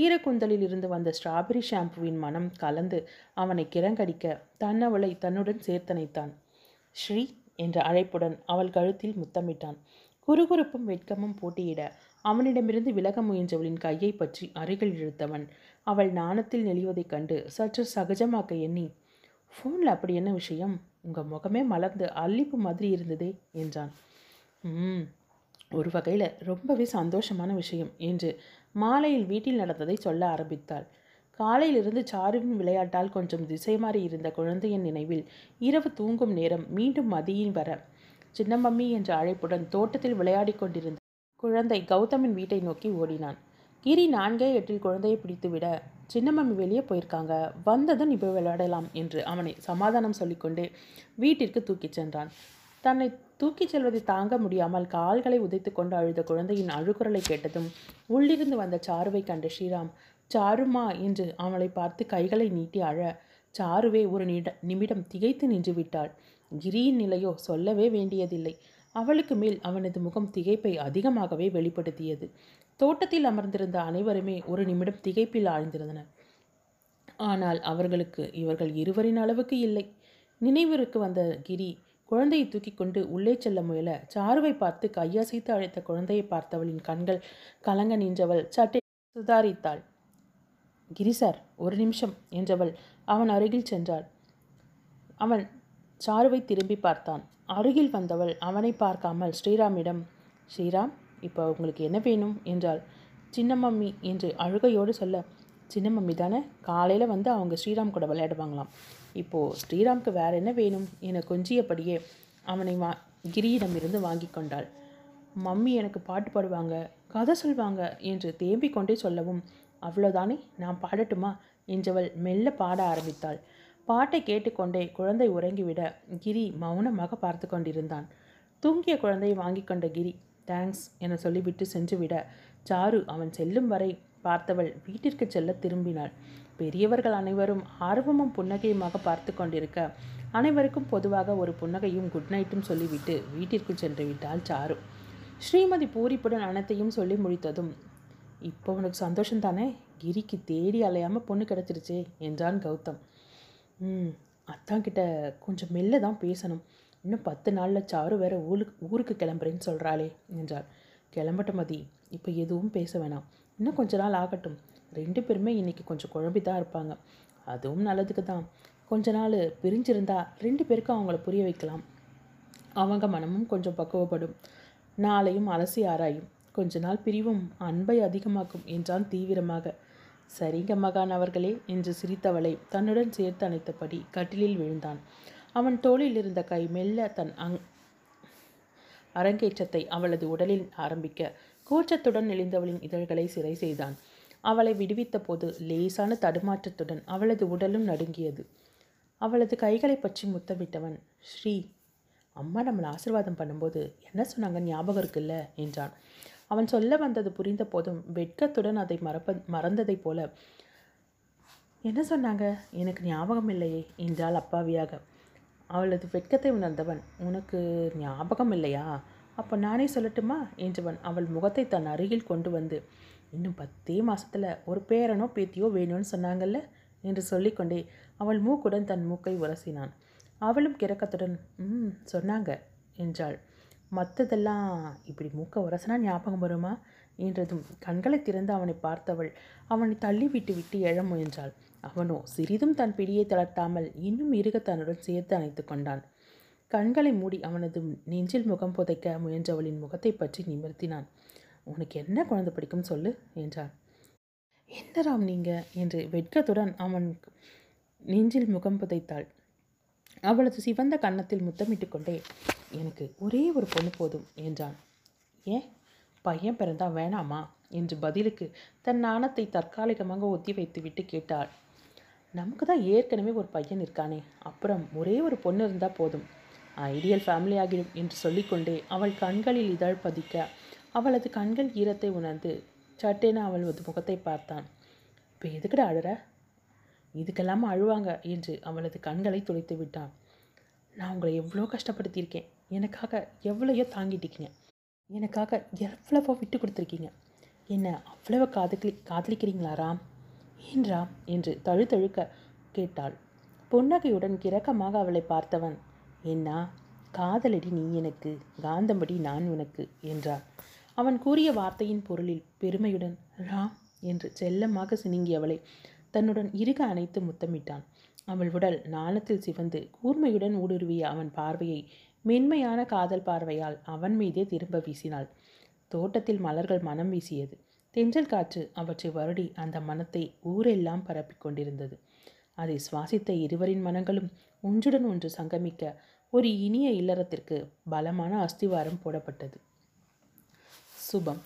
ஈரக்குந்தலில் இருந்து வந்த ஸ்ட்ராபெரி ஷாம்புவின் மனம் கலந்து அவனை கிறங்கடிக்க தன்னவளை தன்னுடன் சேர்த்தனைத்தான். ஸ்ரீ என்ற அழைப்புடன் அவள் கழுத்தில் முத்தமிட்டான். குறுகுறுப்பும் வெட்கமும் போட்டியிட அவனிடமிருந்து விலக முயன்றவளின் கையை பற்றி அருகில் இழுத்தவன் அவள் நாணத்தில் நெளிவதைக் கண்டு சற்று சகஜமாக்க எண்ணி, ஃபோனில் அப்படி என்ன விஷயம்? உங்கள் முகமே மலர்ந்து அல்லிப்பு மாதிரி இருந்ததே என்றான். ம், ஒரு வகையில் ரொம்பவே சந்தோஷமான விஷயம் என்று மாலையில் வீட்டில் நடந்ததை சொல்ல ஆரம்பித்தாள். காலையிலிருந்து சாருவின் விளையாட்டால் கொஞ்சம் திசை மாறி இருந்த குழந்தையின் நினைவில் இரவு தூங்கும் நேரம் மீண்டும் மதியின் வர சின்னமம்மி என்ற அழைப்புடன் தோட்டத்தில் விளையாடி கொண்டிருந்த குழந்தை கௌதமின் வீட்டை நோக்கி ஓடினான். கிரி நான்கே எட்டில் குழந்தையை பிடித்துவிட, சின்னமம்மி வெளியே போயிருக்காங்க, வந்ததும் இப்போ விளையாடலாம் என்று அவனை சமாதானம் சொல்லிக்கொண்டு வீட்டிற்கு தூக்கிச் சென்றான். தன்னை தூக்கிச் செல்வதை தாங்க முடியாமல் கால்களை உதைத்து கொண்டு அழுத குழந்தையின் அழுகுரலை கேட்டதும் உள்ளிருந்து வந்த சாருவை கண்ட ஸ்ரீராம், சாருமா என்று அவளை பார்த்து கைகளை நீட்டி அழ, சாருவே ஒரு நிட நிமிடம் திகைத்து நின்று விட்டாள். கிரியின் நிலையோ சொல்லவே வேண்டியதில்லை. அவளுக்கு மேல் அவனது முகம் திகைப்பை அதிகமாகவே வெளிப்படுத்தியது. தோட்டத்தில் அமர்ந்திருந்த அனைவருமே ஒரு நிமிடம் திகைப்பில் ஆழ்ந்திருந்தனர். ஆனால் அவர்களுக்கு இவர்கள் இருவரின் அளவுக்கு இல்லை. நினைவிற்கு வந்த கிரி குழந்தையை தூக்கி கொண்டு உள்ளே செல்ல முயல, சாருவை பார்த்து கையசைத்து அழைத்த குழந்தையை பார்த்தவளின் கண்கள் கலங்க நின்றவள் சட்டை சுதாரித்தாள். கிரி சார், ஒரு நிமிஷம் என்றவள் அவன் அருகில் சென்றாள். அவன் சாருவை திரும்பி பார்த்தான். அருகில் வந்தவள் அவனை பார்க்காமல் ஸ்ரீராமிடம், ஸ்ரீராம், இப்போ உங்களுக்கு என்ன வேணும் என்றாள். சின்னமம்மி என்று அழுகையோடு சொல்ல, சின்னமம்மி தானே, காலையில் வந்து அவங்க ஸ்ரீராம் கூட விளையாடுவாங்களாம், இப்போது ஸ்ரீராம்க்கு வேறு என்ன வேணும் என கொஞ்சியபடியே அவனை வா கிரியிடமிருந்து வாங்கி கொண்டாள். மம்மி எனக்கு பாட்டு பாடுவாங்க, கதை சொல்வாங்க என்று தேம்பிக் கொண்டே சொல்லவும், அவ்வளோதானே, நான் பாடட்டுமா என்றவள் மெல்ல பாட ஆரம்பித்தாள். பாட்டை கேட்டுக்கொண்டே குழந்தை உறங்கிவிட கிரி மௌனமாக பார்த்து கொண்டிருந்தான். தூங்கிய குழந்தையை வாங்கி கொண்ட கிரி தேங்க்ஸ் என சொல்லிவிட்டு சென்றுவிட, சாரு அவன் செல்லும் வரை பார்த்தவள் வீட்டிற்கு செல்ல திரும்பினாள். பெரியவர்கள் அனைவரும் ஆர்வமும் புன்னகையுமாக பார்த்து கொண்டிருக்க அனைவருக்கும் பொதுவாக ஒரு புன்னகையும் குட் நைட்டும் சொல்லிவிட்டு வீட்டிற்கு சென்று விட்டாள் சாரு. ஸ்ரீமதி பூரிப்புடன் அனைத்தையும் சொல்லி முடித்ததும், இப்போ உனக்கு சந்தோஷம்தானே, கிரிக்கு தேடி அலையாமல் பொண்ணு கிடச்சிருச்சே என்றான் கௌதம். ம், அத்தாங்கிட்ட கொஞ்சம் மெல்ல தான் பேசணும், இன்னும் பத்து நாளில் சாரு வேறு ஊருக்கு ஊருக்கு கிளம்புறேன்னு சொல்கிறாளே என்றாள். கிளம்பட்ட மதி, இப்போ எதுவும் பேச வேணாம், இன்னும் கொஞ்ச நாள் ஆகட்டும், ரெண்டு பேருமே இன்றைக்கி கொஞ்சம் குழம்பி தான் இருப்பாங்க, அதுவும் நல்லதுக்கு தான், கொஞ்ச நாள் பிரிஞ்சிருந்தா ரெண்டு பேருக்கும் அவங்கள புரிய வைக்கலாம், அவங்க மனமும் கொஞ்சம் பக்குவப்படும், நாளையும் அலசி ஆராயும், கொஞ்ச நாள் பிரிவும் அன்பை அதிகமாக்கும் என்றான் தீவிரமாக. சரிங்க மகான் அவர்களே என்று சிரித்தவளை தன்னுடன் சேர்த்து அணைத்தபடி கட்டிலில் விழுந்தான். அவன் தோளில் இருந்த கை மெல்ல தன் அங் அரங்கேற்றத்தை அவளது உடலில் ஆரம்பிக்க கூச்சத்துடன் நெளிந்தவளின் இதழ்களை சிறை செய்தான். அவளை விடுவித்த போது லேசான தடுமாற்றத்துடன் அவளது உடலும் நடுங்கியது. அவளது கைகளை பற்றி முத்தமிட்டவன், ஸ்ரீ அம்மா நம்மளை ஆசீர்வாதம் பண்ணும்போது என்ன சொன்னாங்க ஞாபகம் இருக்குல்ல என்றான். அவன் சொல்ல வந்தது புரிந்த போதும் வெட்கத்துடன் அதை மறப்ப மறந்ததை போல, என்ன சொன்னாங்க எனக்கு ஞாபகம் இல்லையே என்றாள் அப்பாவியாக. அவளது வெட்கத்தை உணர்ந்தவன், உனக்கு ஞாபகம் இல்லையா, அப்போ நானே சொல்லட்டுமா என்றவன் அவள் முகத்தை தன் அருகில் கொண்டு வந்து, இன்னும் பத்தே மாதத்தில் ஒரு பேரனோ பேத்தியோ வேணும்னு சொன்னாங்கல்ல என்று சொல்லிக்கொண்டே அவள் மூக்குடன் தன் மூக்கை உரசினான். அவளும் கிறக்கத்துடன் ம் சொன்னாங்க என்றாள். மற்றதெல்லாம் இப்படி மூக்க உரசனா ஞாபகம் வருமா என்றதும் கண்களை திறந்து அவனை பார்த்தவள் அவனை தள்ளி விட்டு விட்டு எழ முயன்றாள். அவனோ சிறிதும் தன் பிடியை தளர்த்தாமல் இன்னும் இறுக தன்னுடன் சேர்த்து அணைத்து கொண்டான். கண்களை மூடி அவனது நெஞ்சில் முகம் புதைக்க முயன்றவளின் முகத்தை பற்றி நிமிர்த்தினான். உனக்கு என்ன குழந்தை பிடிக்கும் சொல்லு என்றான். என்ன ராம் நீங்கள் என்று வெட்கத்துடன் அவன் நெஞ்சில் முகம் புதைத்தாள். அவளது சிவந்த கன்னத்தில் முத்தமிட்டு கொண்டே, எனக்கு ஒரே ஒரு பொண்ணு போதும் என்றான். ஏன் பையன் பிறந்தா வேணாமா என்று பதிலுக்கு தன் நாணத்தை தற்காலிகமாக ஒத்தி வைத்து விட்டு கேட்டாள். நமக்கு தான் ஏற்கனவே ஒரு பையன் இருக்கானே, அப்புறம் ஒரே ஒரு பொண்ணு இருந்தால் போதும், ஐடியல் ஃபேமிலி ஆகிடும் என்று சொல்லிக்கொண்டே அவள் கண்களில் இதழ் பதிக்க அவளது கண்கள் ஈரத்தை உணர்ந்து சட்டேன அவளது முகத்தை பார்த்தான். இப்போ எதுக்கட அழுற, இதுக்கெல்லாம் அழுவாங்க என்று அவளது கண்களை துளைத்து விட்டான். நான் உங்களை எவ்வளோ கஷ்டப்படுத்தியிருக்கேன், எனக்காக எவ்வளையோ தாங்கிட்டிருக்கீங்க, எனக்காக எவ்வளவோ விட்டு கொடுத்துருக்கீங்க, என்னை அவ்வளவு காதலி காதலிக்கிறீங்களா ராம் ஏன்றா என்று தழுத்தழுக்க கேட்டாள். புன்னகையுடன் கிறக்கமாக அவளை பார்த்தவன், என்ன காதலடி நீ எனக்கு, காந்தம்படி நான் உனக்கு என்றான். அவன் கூறிய வார்த்தையின் பொருளில் பெருமையுடன் ராம் என்று செல்லமாக சினுங்கியவளை தன்னுடன் இருக அணைத்து முத்தமிட்டான். அவள் உடல் நாணத்தில் சிவந்து கூர்மையுடன் ஊடுருவிய அவன் பார்வையை மென்மையான காதல் பார்வையால் அவன் மீதே திரும்ப வீசினாள். தோட்டத்தில் மலர்கள் மனம் வீசியது. தென்றல் காற்று அவற்றை வருடி அந்த மனத்தை ஊரெல்லாம் பரப்பி கொண்டிருந்தது. அதை சுவாசித்த இருவரின் மனங்களும் ஒன்றுடன் ஒன்று சங்கமிக்க ஒரு இனிய இல்லறத்திற்கு பலமான அஸ்திவாரம் போடப்பட்டது. சுபம்.